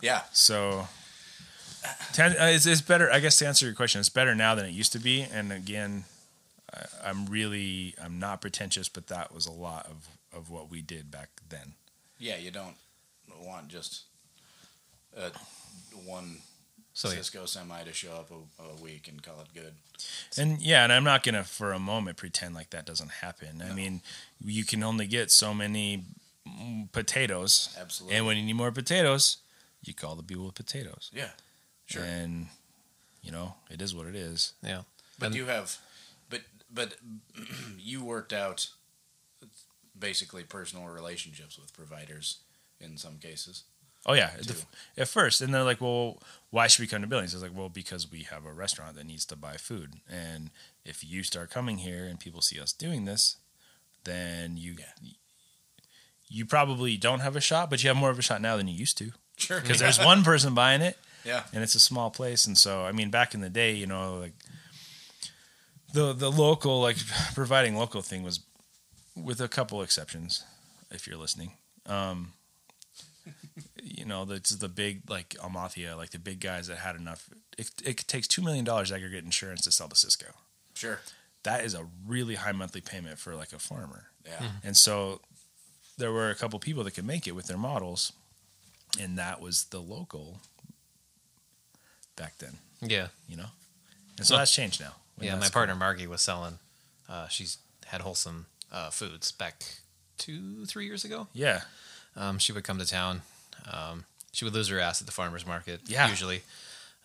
Yeah. So it's better, I guess, to answer your question. It's better now than it used to be. And again, I'm not pretentious, but that was a lot of what we did back then. Yeah, you don't want just one Cisco semi to show up a week and call it good. And I'm not going to for a moment pretend like that doesn't happen. No. I mean, you can only get so many potatoes. Absolutely. And when you need more potatoes, you call the people with potatoes. Yeah, sure. And, it is what it is. Yeah. But you have... But you worked out... basically personal relationships with providers in some cases. Oh, yeah. At first. And they're like, well, why should we come to Billings? I was like, well, because we have a restaurant that needs to buy food. And if you start coming here and people see us doing this, then you probably don't have a shot, but you have more of a shot now than you used to. Sure. Because there's one person buying it. Yeah. And it's a small place. And so, I mean, back in the day, like the local, like providing local thing was, with a couple exceptions, if you're listening, that's the big, like Amathia, like the big guys that had enough. It takes $2 million aggregate insurance to sell to Cisco. Sure. That is a really high monthly payment for like a farmer. Yeah. Mm-hmm. And so there were a couple people that could make it with their models, and that was the local back then. Yeah. And so that's changed now. Yeah, my partner Margie was selling, she's had Wholesome foods back 2-3 years ago. Yeah. She would come to town. She would lose her ass at the farmer's market, usually.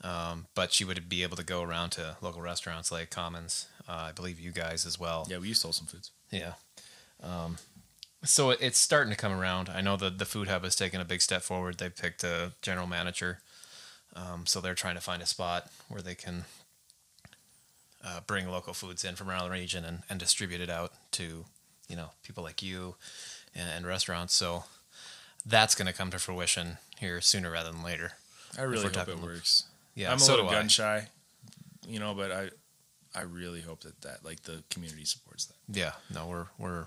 But she would be able to go around to local restaurants like Commons. I believe you guys as well. Yeah, we used to Wholesome Foods. Yeah. So it's starting to come around. I know that the food hub has taken a big step forward. They picked a general manager. So they're trying to find a spot where they can bring local foods in from around the region and distribute it out to people like you and restaurants. So that's going to come to fruition here sooner rather than later. I really hope it works. Yeah, I'm a little gun shy, but I really hope that like the community supports that. Yeah, no, we're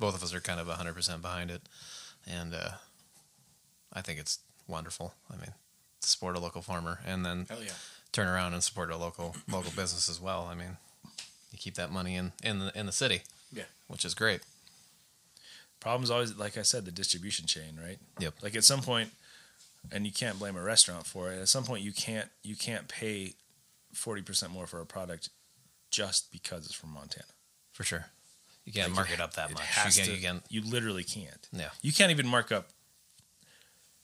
both of us are kind of 100% behind it, and I think it's wonderful. I mean, to support a local farmer and then hell yeah, turn around and support a local business as well. I mean, you keep that money in the city. Yeah, which is great. Problem's always, like I said, the distribution chain, right? Yep. Like at some point, and you can't blame a restaurant for it. At some point, you can't pay 40% more for a product just because it's from Montana. For sure, you can't mark it up that much. You literally can't. Yeah, you can't even mark up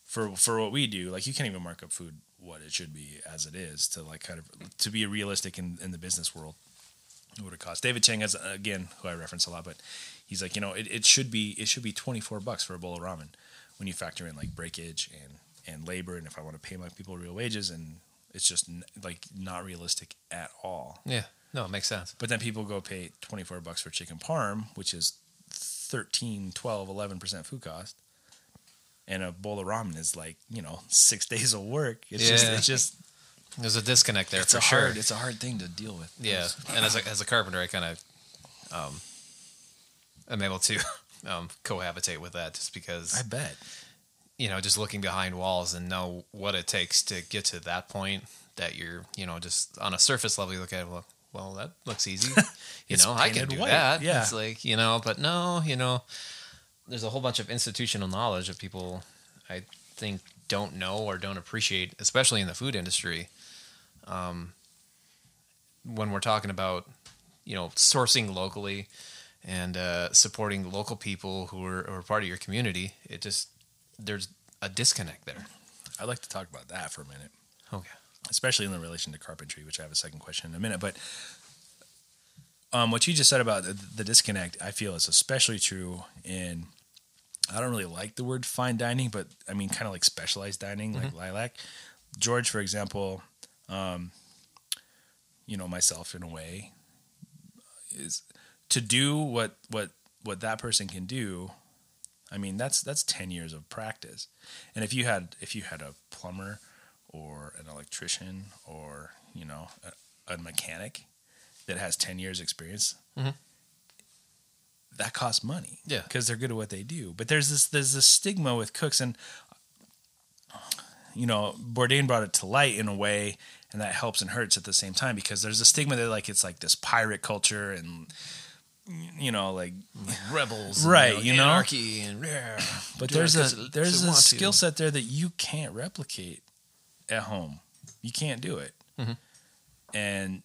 for what we do. Like you can't even mark up food what it should be as it is to like kind of to be realistic in the business world. It would have cost. David Chang has, again, who I reference a lot, but he's like, it should be $24 for a bowl of ramen. when you factor in like breakage and labor, and if I want to pay my people real wages, and it's just like not realistic at all. Yeah. No, it makes sense. But then people go pay $24 for chicken parm, which is 13, 12, 11% food cost. And a bowl of ramen is like, 6 days of work. It's just there's a disconnect there for sure. It's a hard thing to deal with. Yeah. And as a carpenter, I kind of am able to cohabitate with that, just because I bet, just looking behind walls and know what it takes to get to that point that you're, just on a surface level, you look at it, well, that looks easy. I can do that. Yeah. It's like, but no, there's a whole bunch of institutional knowledge that people, I think, don't know or don't appreciate, especially in the food industry. When we're talking about, sourcing locally and supporting local people who are part of your community, there's a disconnect there. I'd like to talk about that for a minute. Okay. Especially in the relation to carpentry, which I have a second question in a minute. But what you just said about the disconnect, I feel is especially true in, I don't really like the word fine dining, but I mean kind of like specialized dining, like Lilac. George, for example, myself in a way, is to do what that person can do. I mean, that's 10 years of practice. And if you had a plumber or an electrician or, a mechanic that has 10 years experience, that costs money. Yeah. Because they're good at what they do. But there's this stigma with cooks, and, Bourdain brought it to light in a way, and that helps and hurts at the same time, because there's a stigma that like, it's like this pirate culture and, like rebels, right? And, anarchy and rare. But there's a skill set there that you can't replicate at home. You can't do it, and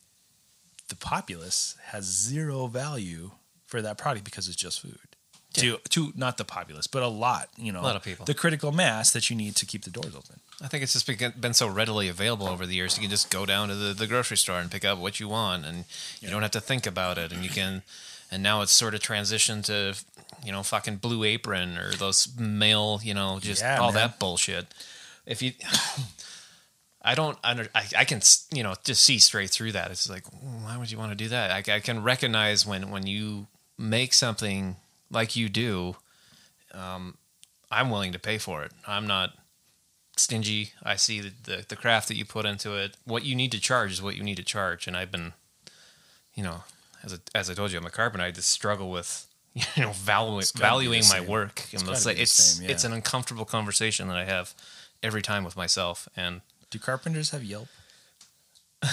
the populace has zero value for that product because it's just food. Yeah. To not the populace, but a lot of people. The critical mass that you need to keep the doors open. I think it's just been so readily available over the years. You can just go down to the grocery store and pick up what you want, and you don't have to think about it, and you can. And now it's sort of transitioned to, fucking Blue Apron or those male, that bullshit. If you, I can, just see straight through that. It's like, why would you want to do that? I can recognize when you make something like you do, I'm willing to pay for it. I'm not stingy. I see the craft that you put into it. What you need to charge is what you need to charge. And I've been, as I told you, I'm a carpenter. I just struggle with, valuing my work. It's an uncomfortable conversation that I have every time with myself. And do carpenters have Yelp?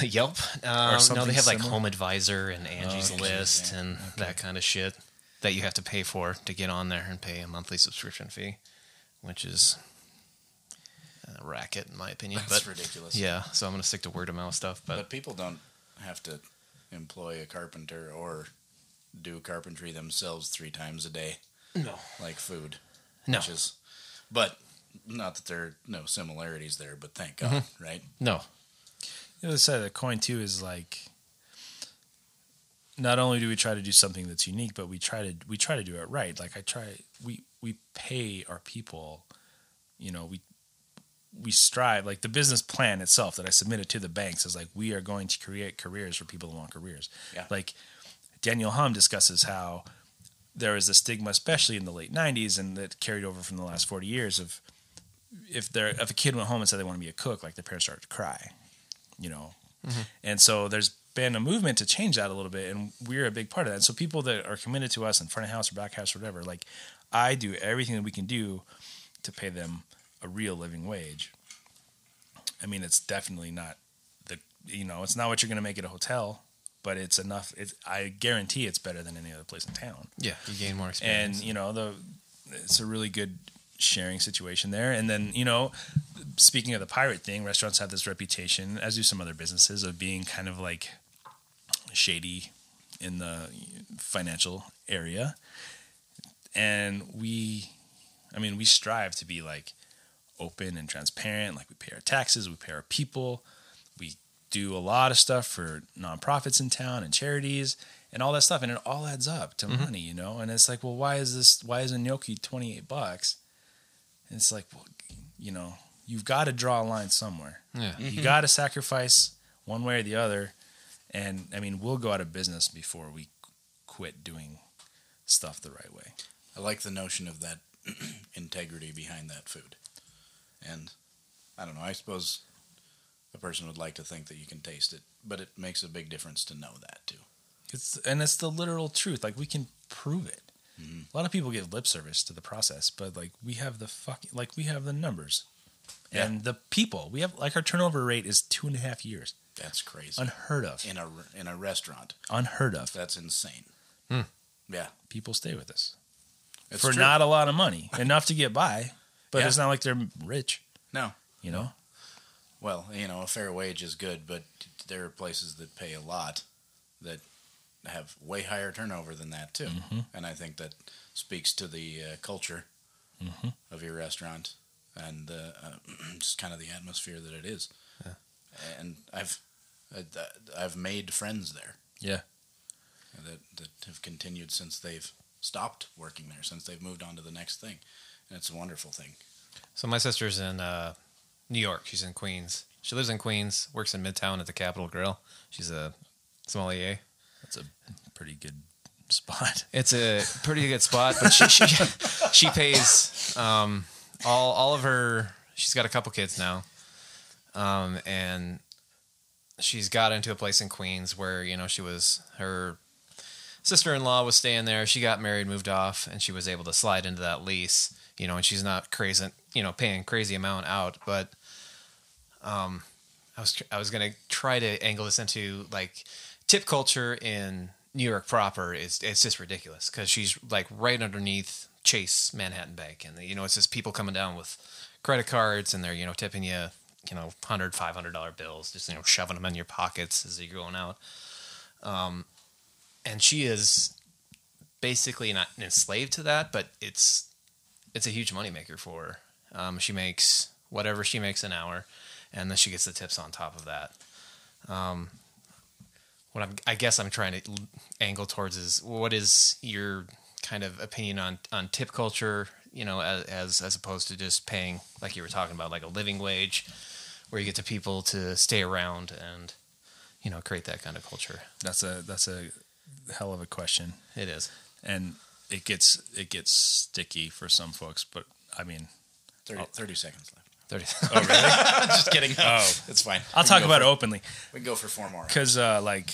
Yelp? No, they have like Home Advisor and Angie's List that kind of shit that you have to pay for to get on there and pay a monthly subscription fee, which is a racket in my opinion. That's ridiculous. Yeah, so I'm going to stick to word of mouth stuff. But people don't have to employ a carpenter or do carpentry themselves 3 times a day. No. Like food. No. But not that there are no similarities there, but thank God, right? No. The other side of the coin, too, is like, not only do we try to do something that's unique, but we try to do it right. Like we pay our people, we strive, like the business plan itself that I submitted to the banks is like, we are going to create careers for people who want careers. Yeah. Like Daniel Hum discusses how there is a stigma, especially in the late 90s, and that carried over from the last 40 years of if a kid went home and said they want to be a cook, like their parents started to cry, And so there's been a movement to change that a little bit, and we're a big part of that. So people that are committed to us in front of house or back house or whatever, like I do everything that we can do to pay them a real living wage. I mean, it's definitely not it's not what you're going to make at a hotel, but it's enough. I guarantee it's better than any other place in town. Yeah. You gain more experience. And it's a really good sharing situation there. And then, speaking of the pirate thing, restaurants have this reputation, as do some other businesses, of being kind of like shady in the financial area. And we strive to be like open and transparent. Like we pay our taxes, we pay our people, we do a lot of stuff for nonprofits in town and charities and all that stuff, and it all adds up to money. And it's like, well, why isn't gnocchi $28? And it's like, well, you know, you've got to draw a line somewhere. Yeah. Mm-hmm. You got to sacrifice one way or the other. And I mean, we'll go out of business before we quit doing stuff the right way. I like the notion of that integrity behind that food. And I don't know, I suppose a person would like to think that you can taste it, but it makes a big difference to know that too. It's the literal truth. Like, we can prove it. Mm-hmm. A lot of people give lip service to the process, but like, we have the we have the numbers and yeah. the people. We have, like, our turnover rate is 2.5 years. That's crazy. Unheard of. In a restaurant. Unheard of. That's insane. Hmm. Yeah. People stay with us. It's for true. Not a lot of money. Enough to get by, but yeah. It's not like they're rich. No. You know? Well, you know, a fair wage is good, but there are places that pay a lot that have way higher turnover than that, too. Mm-hmm. And I think that speaks to the culture mm-hmm. of your restaurant and just kind of the atmosphere that it is. Yeah. And I've made friends there. Yeah. That have continued since they've stopped working there, since they've moved on to the next thing. And it's a wonderful thing. So my sister's in New York. She's in Queens. She lives in Queens, works in Midtown at the Capitol Grill. She's a sommelier. That's a pretty good spot. It's a pretty good spot, but she pays all of her... She's got a couple kids now. And she's got into a place in Queens where, you know, her sister-in-law was staying there. She got married, moved off, and she was able to slide into that lease, you know, and she's not crazy, you know, paying crazy amount out. But, I was going to try to angle this into like tip culture in New York proper. It's just ridiculous. 'Cause she's like right underneath Chase Manhattan Bank. And you know, it's just people coming down with credit cards and they're, you know, tipping you, you know, $100, $500 bills, just, you know, shoving them in your pockets as you're going out. And she is basically not enslaved to that, but it's a huge moneymaker for her. She makes whatever she makes an hour, and then she gets the tips on top of that. What I guess I'm trying to angle towards is, what is your kind of opinion on tip culture, you know, as opposed to just paying, like you were talking about, like a living wage, where you get to people to stay around and, you know, create that kind of culture. That's a hell of a question. It is. And it gets sticky for some folks, but I mean, 30 seconds left. 30. Oh, really? Just kidding. Oh, it's fine. I'll talk about it openly. We can go for 4 more. Because like,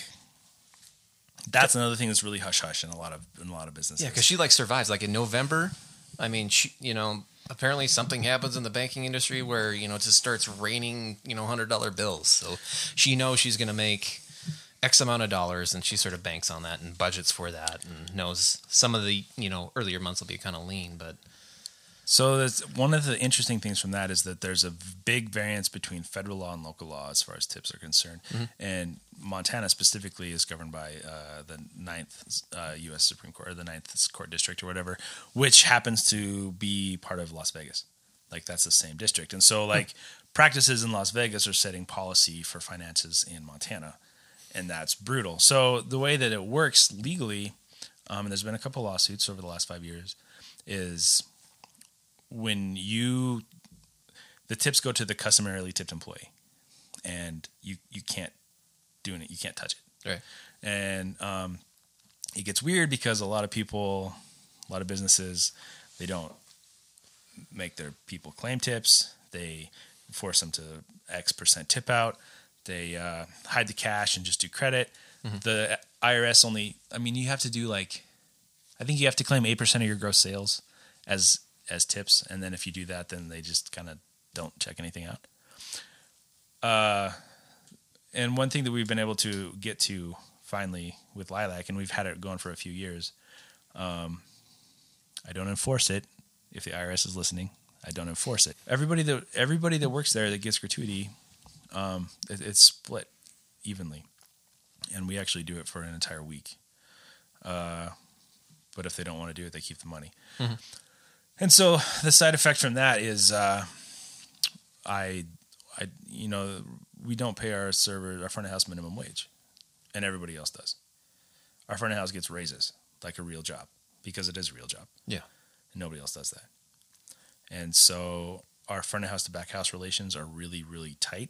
that's another thing that's really hush hush in a lot of businesses. Yeah, because she like survives. Like in November, I mean, she, you know, apparently something happens in the banking industry where, you know, it just starts raining, you know, $100 bills. So she knows she's going to make X amount of dollars, and she sort of banks on that and budgets for that, and knows some of the, you know, earlier months will be kind of lean. But so that's one of the interesting things from that is that there's a big variance between federal law and local law as far as tips are concerned. Mm-hmm. And Montana specifically is governed by the 9th U.S. Supreme Court, or the 9th Court District or whatever, which happens to be part of Las Vegas. Like, that's the same district. And so, like, practices in Las Vegas are setting policy for finances in Montana, and that's brutal. So the way that it works legally, and there's been a couple lawsuits over the last 5 years, is... when the tips go to the customarily tipped employee, and you can't do it. You can't touch it. Right. And it gets weird because a lot of businesses, they don't make their people claim tips. They force them to X% tip out. They hide the cash and just do credit. Mm-hmm. The IRS you have to do I think you have to claim 8% of your gross sales as tips, and then if you do that, then they just kind of don't check anything out. And one thing that we've been able to get to finally with Lilac, and we've had it going for a few years, I don't enforce it. If the IRS is listening, I don't enforce it. Everybody that works there that gets gratuity, it's split evenly, and we actually do it for an entire week. But if they don't want to do it, they keep the money. Mm-hmm. And so the side effect from that is, we don't pay our front of house minimum wage, and everybody else does. Our front of house gets raises like a real job, because it is a real job. Yeah. And nobody else does that. And so our front of house to back house relations are really, really tight.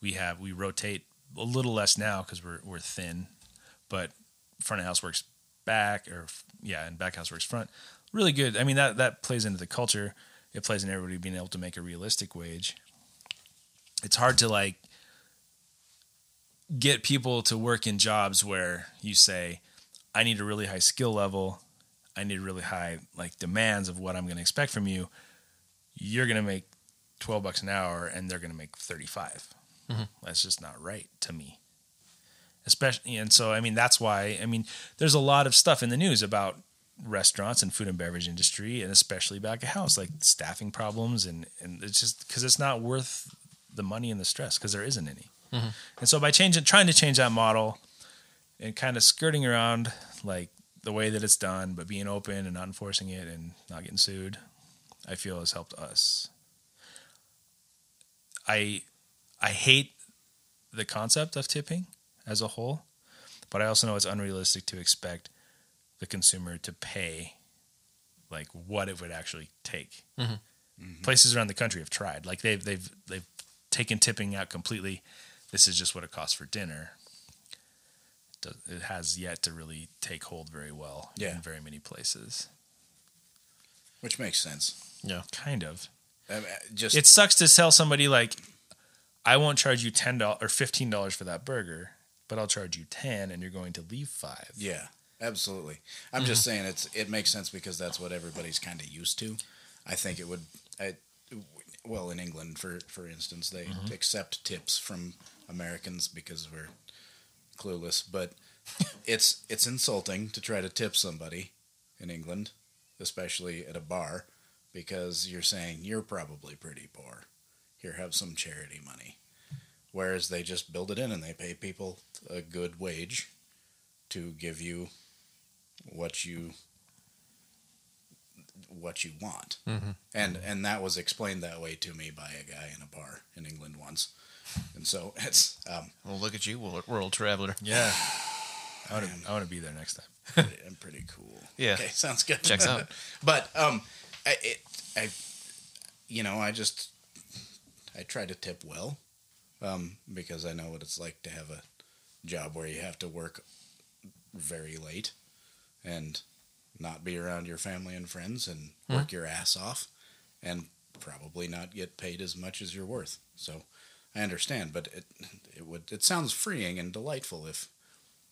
We rotate a little less now because we're thin, but front of house works back, and back house works front. Really good. I mean, that plays into the culture. It plays into everybody being able to make a realistic wage. It's hard to get people to work in jobs where you say, I need a really high skill level. I need really high demands of what I'm going to expect from you. You're going to make $12 an hour and they're going to make 35. Mm-hmm. That's just not right to me. Especially. And so, that's why, there's a lot of stuff in the news about restaurants and food and beverage industry, and especially back of house, staffing problems. And it's just because it's not worth the money and the stress, because there isn't any. Mm-hmm. And so by trying to change that model and kind of skirting around the way that it's done, but being open and not enforcing it and not getting sued, I feel has helped us. I hate the concept of tipping as a whole, but I also know it's unrealistic to expect the consumer to pay what it would actually take. Mm-hmm. Mm-hmm. Places around the country have tried. They've taken tipping out completely. This is just what it costs for dinner. It has yet to really take hold very well in very many places. Which makes sense. Yeah. Kind of. It sucks to tell somebody, I won't charge you $10 or $15 for that burger, but I'll charge you $10 and you're going to leave $5. Yeah, absolutely. I'm just saying it makes sense because that's what everybody's kind of used to. I think it would... Well, in England, for instance, they accept tips from Americans because we're clueless. But it's insulting to try to tip somebody in England, especially at a bar, because you're saying you're probably pretty poor. Here, have some charity money. Whereas they just build it in and they pay people a good wage to give you what you want. Mm-hmm. And that was explained that way to me by a guy in a bar in England once. And so it's... well, look at you, world traveler. Yeah. I want to be there next time. I'm pretty cool. Yeah. Okay, sounds good. Checks out. But I try to tip well because I know what it's like to have a job where you have to work very late and not be around your family and friends and work your ass off and probably not get paid as much as you're worth. So I understand, but it sounds freeing and delightful if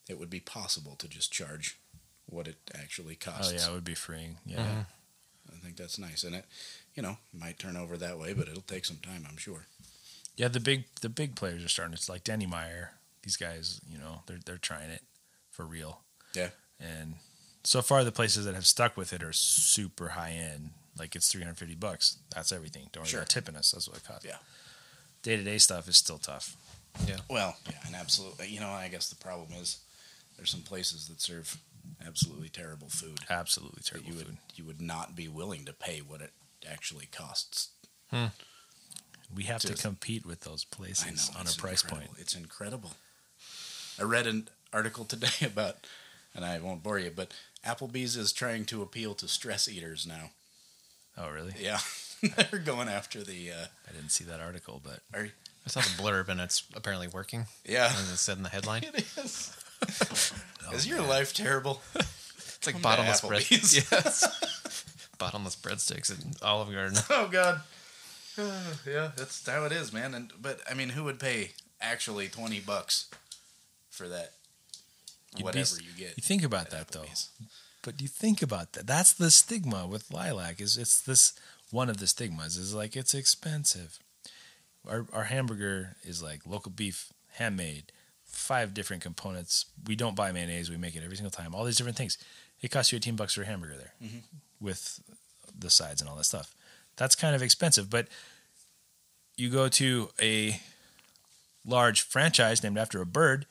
it would be possible to just charge what it actually costs. Oh yeah, it would be freeing. Yeah. Mm-hmm. I think that's nice. And it, might turn over that way, but it'll take some time, I'm sure. Yeah. The big players are starting. It's like Danny Meyer. These guys, they're trying it for real. Yeah. And so far, the places that have stuck with it are super high end. It's $350. That's everything. Don't worry about tipping us. That's what it costs. Yeah. Day-to-day stuff is still tough. Yeah. Well, yeah, and absolutely. I guess the problem is there's some places that serve absolutely terrible food. Absolutely terrible food. You would not be willing to pay what it actually costs. Hmm. We have to compete with those places on a price point. It's incredible. I read an article today about, and I won't bore you, but Applebee's is trying to appeal to stress eaters now. Oh, really? Yeah. They're going after the... I didn't see that article, but... I saw the blurb, and it's apparently working. Yeah. And it said in the headline. It is. Is your life terrible? It's like bottomless bread. Yes. Bottomless breadsticks at Olive Garden. Oh, God. Yeah, that's how it is, man. But who wowould pay actually $20 for that? You get. You think about that, Applebee's. Though. But you think about that. That's the stigma with Lilac. It's this one of the stigmas is it's expensive. Our hamburger is local beef, handmade, 5 different components. We don't buy mayonnaise. We make it every single time. All these different things. It costs you $18 for a hamburger there with the sides and all that stuff. That's kind of expensive. But you go to a large franchise named after a bird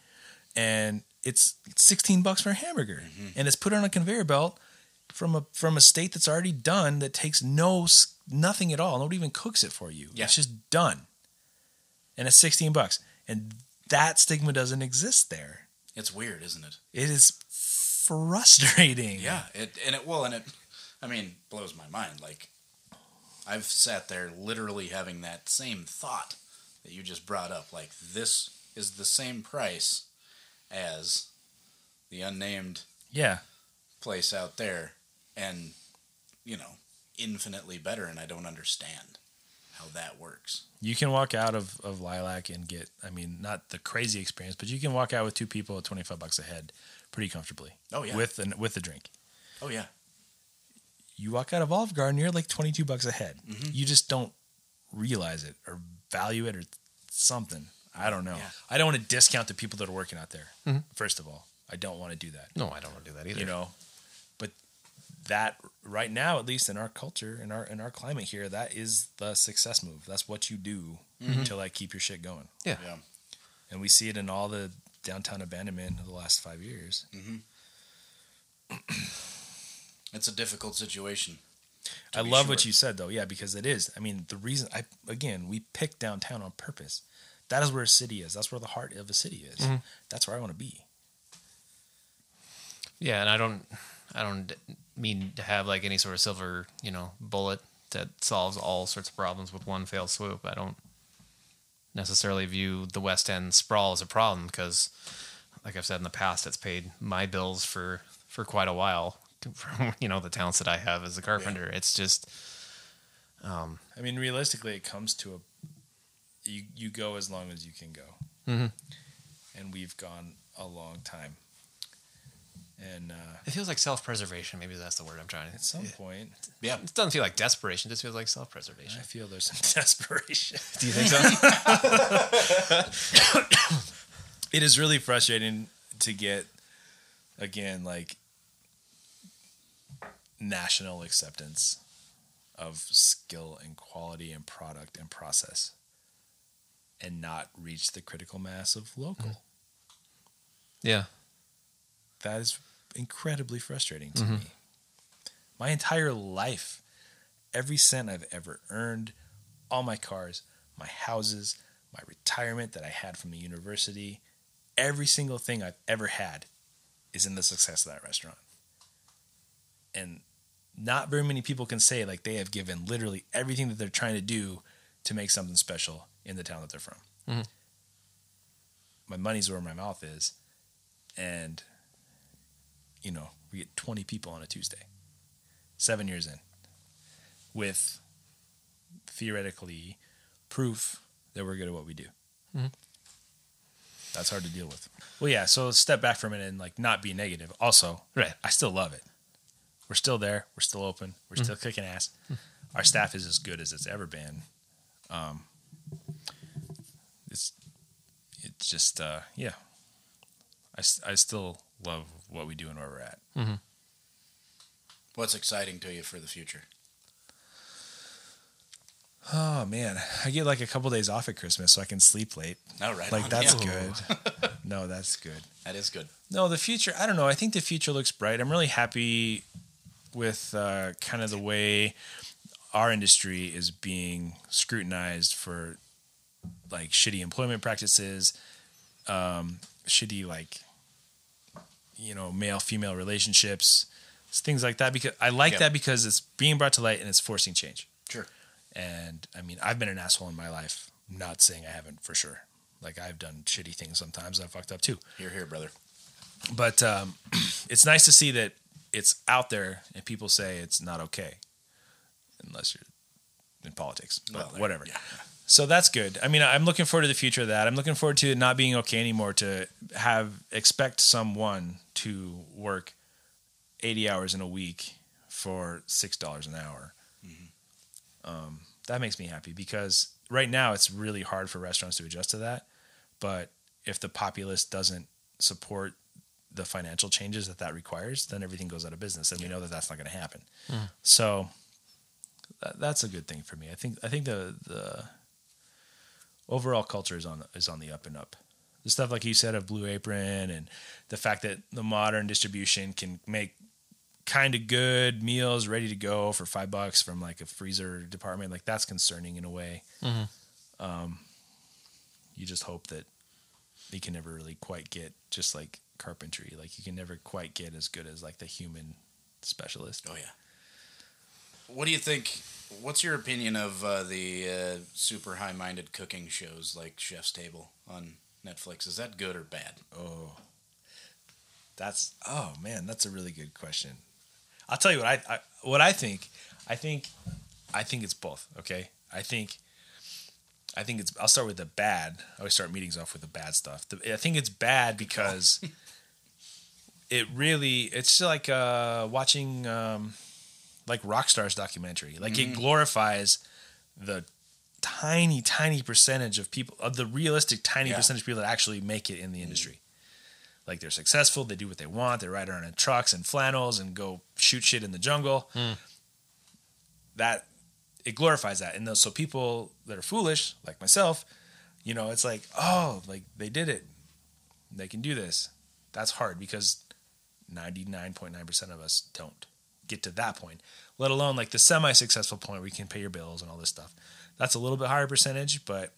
and... It's $16 for a hamburger, and it's put on a conveyor belt from a state that's already done that takes nothing at all. Nobody even cooks it for you. Yeah. It's just done, and it's $16. And that stigma doesn't exist there. It's weird, isn't it? It is frustrating. Yeah, it blows my mind. I've sat there literally having that same thought that you just brought up. Like, this is the same price as the unnamed place out there, and, you know, infinitely better, and I don't understand how that works. You can walk out of Lilac and get, I mean, not the crazy experience, but you can walk out with two people at $25 a head pretty comfortably. Oh, yeah. With a drink. Oh, yeah. You walk out of Olive Garden, you're like $22 a head. Mm-hmm. You just don't realize it or value it or something. I don't know. Yeah. I don't want to discount the people that are working out there. Mm-hmm. First of all, I don't want to do that. No, I don't want to do that either. You know, but that right now, at least in our culture, in our climate here, that is the success move. That's what you do to like keep your shit going. Yeah. Yeah. And we see it in all the downtown abandonment of the last 5 years. Mm-hmm. It's a difficult situation. I love what you said, though. Yeah, because it is. I mean, the reason we picked downtown on purpose. That is where a city is. That's where the heart of a city is. Mm-hmm. That's where I want to be. Yeah, and I don't mean to have like any sort of silver, you know, bullet that solves all sorts of problems with one fell swoop. I don't necessarily view the West End sprawl as a problem because, like I've said in the past, it's paid my bills for quite a while. From, you know, the talents that I have as a carpenter. Yeah. It's just, I mean, realistically, it comes to a, you go as long as you can go. Mm-hmm. And we've gone a long time. And it feels like self-preservation. Maybe that's the word I'm trying to. At some point. Yeah. It doesn't feel like desperation. It just feels like self-preservation. I feel there's some desperation. Do you think so? It is really frustrating to get, again, like, national acceptance of skill and quality and product and process and not reach the critical mass of local. Yeah. That is incredibly frustrating to me. My entire life, every cent I've ever earned, all my cars, my houses, my retirement that I had from the university, every single thing I've ever had is in the success of that restaurant. And not very many people can say like they have given literally everything that they're trying to do to make something special in the town that they're from. Mm-hmm. My money's where my mouth is. And, you know, we get 20 people on a Tuesday, 7 years in, with theoretically proof that we're good at what we do. Mm-hmm. That's hard to deal with. Well, yeah. So step back for a minute and like not be negative. Also, right. I still love it. We're still there. We're still open. We're still kicking ass. Our staff is as good as it's ever been. It's just, yeah. I still love what we do and where we're at. Mm-hmm. What's exciting to you for the future? Oh, man. I get like a couple days off at Christmas so I can sleep late. Oh, right. Like, that's good. No, that's good. That is good. No, the future, I don't know. I think the future looks bright. I'm really happy with kind of the way our industry is being scrutinized for like shitty employment practices, shitty like, you know, male-female relationships, things like that. Because I like that because it's being brought to light and it's forcing change. Sure. And I mean, I've been an asshole in my life. I'm not saying I haven't for sure. Like I've done shitty things sometimes. I've fucked up too. You're here, brother. But it's nice to see that it's out there and people say it's not okay unless you're in politics, but well, whatever. Yeah. So that's good. I mean, I'm looking forward to the future of that. I'm looking forward to it not being okay anymore to expect someone to work 80 hours in a week for $6 an hour. Mm-hmm. That makes me happy because right now it's really hard for restaurants to adjust to that. But if the populace doesn't support the financial changes that requires, then everything goes out of business, and we know that that's not going to happen. Mm. So that's a good thing for me. I think the overall culture is on the up and up. The stuff like you said of Blue Apron and the fact that the modern distribution can make kind of good meals ready to go for $5 from like a freezer department, like that's concerning in a way. Mm-hmm. You just hope that you can never really quite get just like carpentry. Like you can never quite get as good as like the human specialist. Oh yeah. What do you think? What's your opinion of the super high-minded cooking shows like Chef's Table on Netflix? Is that good or bad? That's a really good question. I'll tell you what I think. I think it's both. Okay, I think it's. I'll start with the bad. I always start meetings off with the bad stuff. I think it's bad because it really. It's like watching. Like Rockstar's documentary. Like it glorifies the tiny percentage of people, of the realistic percentage of people that actually make it in the industry. Like they're successful, they do what they want, they ride around in trucks and flannels and go shoot shit in the jungle. That it glorifies that. And those, so people that are foolish, like myself, you know, it's like, oh, like they did it. They can do this. That's hard because 99.9% of us don't get to that point, let alone like the semi-successful point where you can pay your bills and all this stuff. That's a little bit higher percentage, but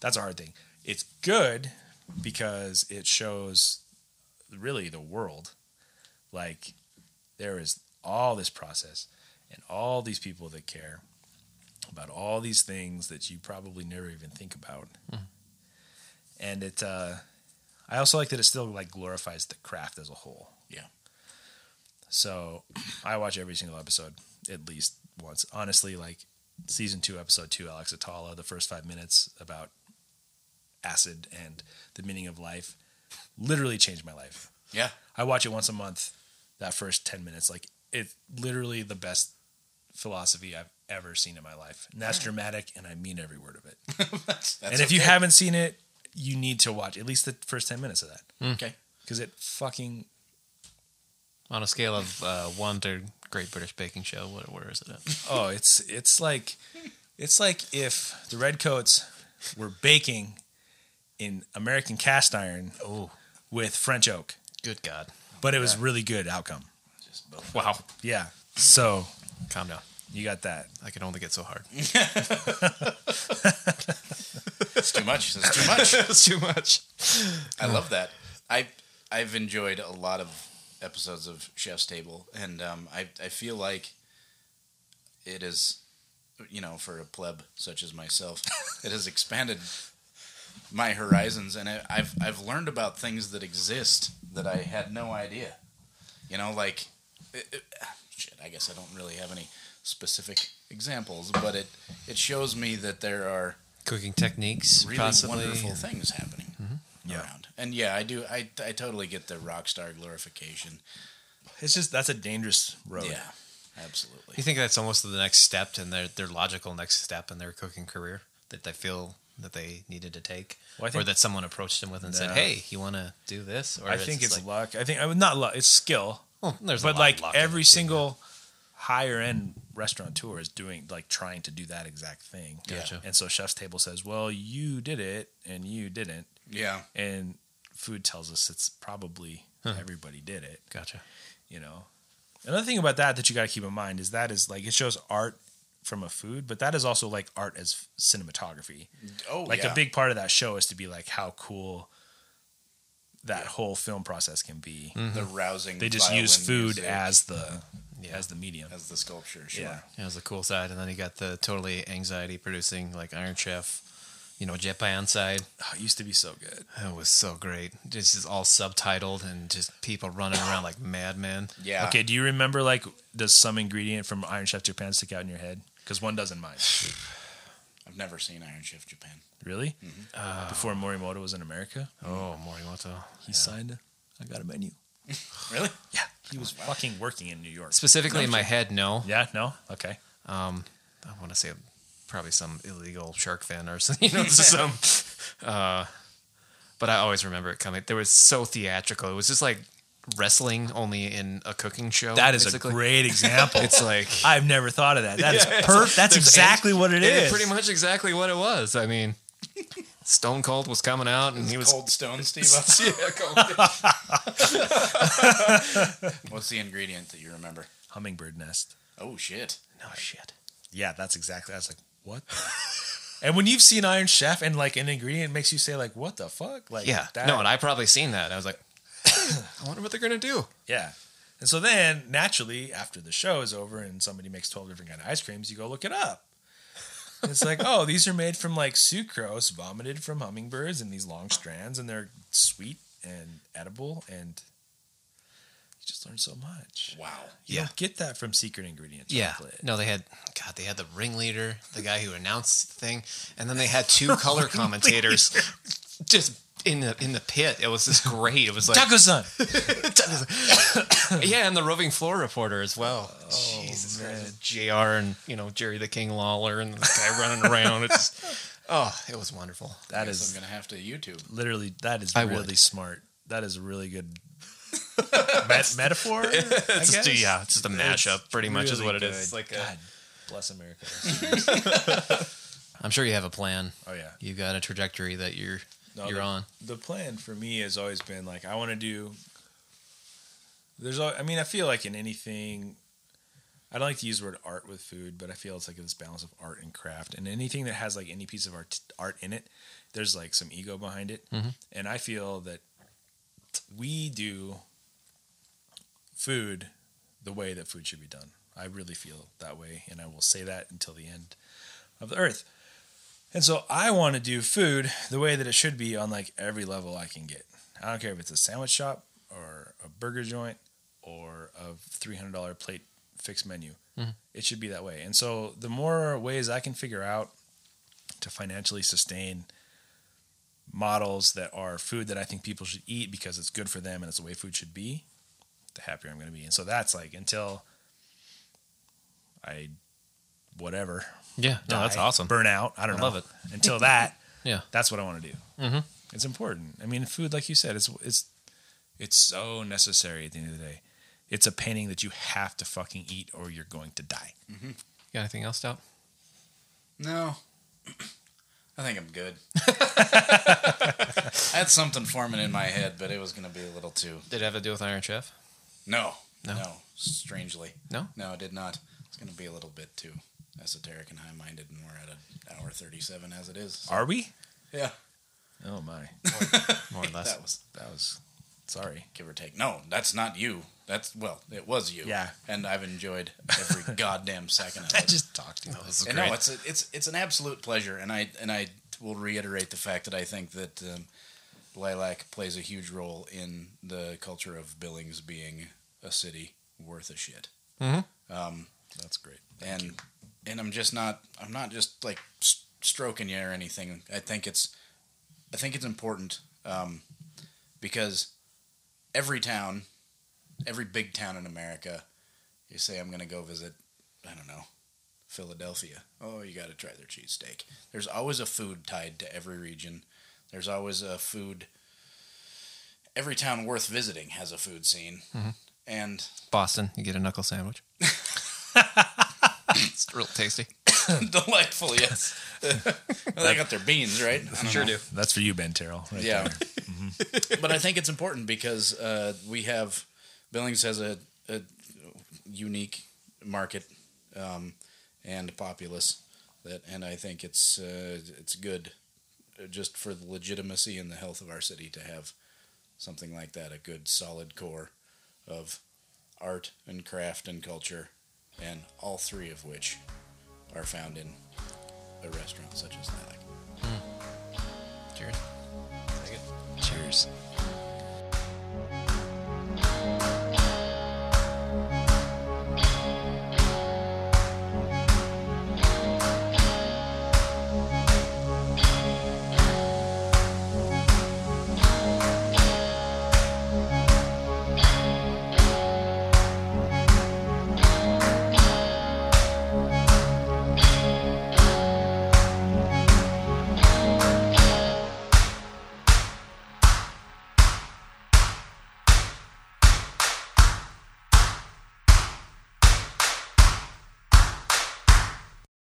that's a hard thing. It's good because it shows really the world, like there is all this process and all these people that care about all these things that you probably never even think about. And it I also like that it still like glorifies the craft as a whole. So I watch every single episode at least once. Honestly, like season 2, episode 2, Alex Atala, the first 5 minutes about acid and the meaning of life literally changed my life. Yeah. I watch it once a month, that first 10 minutes. Like it's literally the best philosophy I've ever seen in my life. And that's dramatic and I mean every word of it. And if you haven't seen it, you need to watch at least the first 10 minutes of that. Okay. Because it fucking... On a scale of 1 to Great British Baking Show, where is it at? Oh, it's like if the Redcoats were baking in American cast iron with French oak. Good God. But it was really good outcome. Wow. Yeah. So. Calm down. You got that. I can only get so hard. It's too much. I love that. I've enjoyed a lot of episodes of Chef's Table, and I feel like it is, you know, for a pleb such as myself, it has expanded my horizons, and I've learned about things that exist that I had no idea. You know, like I guess I don't really have any specific examples, but it shows me that there are cooking techniques, really wonderful things happening. Around. And I do. I totally get the rock star glorification. It's just that's a dangerous road. Yeah, absolutely. You think that's almost the next step in their logical next step in their cooking career that they feel that they needed to take, or that someone approached them with and said, "Hey, you want to do this?" Or I think it's luck. I think not luck. It's skill. Well, there's but a lot like of luck every single higher end restaurateur is doing, like trying to do that exact thing. Gotcha. And so Chef's Table says, "Well, you did it, and you didn't." Yeah. And food tells us it's probably everybody did it. Gotcha. You know, another thing about that you got to keep in mind is that is like, it shows art from a food, but that is also like art as cinematography. A big part of that show is to be like how cool that whole film process can be. The rousing. They just use food as the, as the medium, as the sculpture. Sure. Yeah. It was the cool side. And then you got the totally anxiety producing like Iron Chef. You know, Japan side. Oh, it used to be so good. It was so great. This is all subtitled and just people running around like madmen. Yeah. Okay, do you remember, like, does some ingredient from Iron Chef Japan stick out in your head? Because one doesn't mind. I've never seen Iron Chef Japan. Really? Before Morimoto was in America? Oh, Morimoto. He signed, I got a menu. Really? Yeah. He was fucking working in New York. Specifically in my head, no. Yeah, no? Okay. I want to say... probably some illegal shark fin or something, you know, but I always remember it coming. There was so theatrical. It was just like wrestling only in a cooking show. That is basically a great example. It's like, I've never thought of that. That is perfect. That's exactly what it is. Pretty much exactly what it was. I mean, Stone Cold was coming out and he was Cold Stone Steve. What's the ingredient that you remember? Hummingbird nest. Oh shit. No shit. Yeah, that's exactly. I was like, what? And when you've seen Iron Chef and like an ingredient makes you say like, what the fuck? Like, yeah. That... No, and I probably seen that. I was like, I wonder what they're going to do. Yeah. And so then, naturally, after the show is over and somebody makes 12 different kind of ice creams, you go look it up. And it's like, oh, these are made from, like, sucrose vomited from hummingbirds in these long strands, and they're sweet and edible, and you just learn so much. Wow. You don't get that from secret ingredient chocolate. Yeah. No, they had, God, they had the ringleader, the guy who announced the thing, and then they had two color commentators just in the pit. It was just great. It was like Taco-san. Yeah, and the roving floor reporter as well. Oh, Jesus, man. JR and, you know, Jerry the King Lawler and this guy running around. It's it was wonderful. That is, I'm gonna have to YouTube. Literally, that is really smart. That is a really good metaphor. It's just, yeah, it's just a mashup. It's pretty much really is what it is. It's like God bless America. I'm sure you have a plan. Oh yeah, you've got a trajectory that you're on. The plan for me has always been like I want to do. I mean, I feel like in anything, I don't like to use the word art with food, but I feel it's like this balance of art and craft, and anything that has like any piece of art in it, there's like some ego behind it, mm-hmm. and I feel that we do food the way that food should be done. I really feel that way, and I will say that until the end of the earth. And so I want to do food the way that it should be on like every level I can get. I don't care if it's a sandwich shop or a burger joint or a $300 plate fixed menu. Mm-hmm. It should be that way. And so the more ways I can figure out to financially sustain models that are food that I think people should eat because it's good for them and it's the way food should be, the happier I'm going to be. And so that's like until I... whatever. Yeah. No, that's awesome. Burn out. I don't know. I love it. Until that. Yeah. That's what I want to do. Mm-hmm. It's important. I mean, food, like you said, it's so necessary at the end of the day. It's a painting that you have to fucking eat or you're going to die. Mm-hmm. You got anything else, Doc? No. I think I'm good. I had something forming in my head, but it was going to be a little too... Did it have to do with Iron Chef? No. Strangely. No, it did not. It's going to be a little bit too esoteric and high-minded, and we're at an hour 37 as it is. So. Are we? Yeah. Oh my. More or less. That was. Sorry. Give or take. No, that's not you. It was you. Yeah. And I've enjoyed every goddamn second of it. I just talked to you. This is great. No, it's an absolute pleasure, and I will reiterate the fact that I think that Lilac plays a huge role in the culture of Billings being a city worth a shit. Mm-hmm. That's great. And I'm not just like stroking you or anything. I think it's important because every big town in America, you say I'm going to go visit, I don't know, Philadelphia. Oh, you got to try their cheesesteak. There's always a food tied to every region. There's always a food. Every town worth visiting has a food scene. Mm-hmm. And Boston, you get a knuckle sandwich. It's real tasty. Delightful, yes. They got their beans, right? I sure do. That's for you, Ben Terrell. Right yeah. There. Mm-hmm. But I think it's important because Billings has a unique market and populace, and I think it's good just for the legitimacy and the health of our city to have something like that, a good solid core of art and craft and culture, and all three of which are found in a restaurant such as Lilac. Mm. Cheers. Cheers.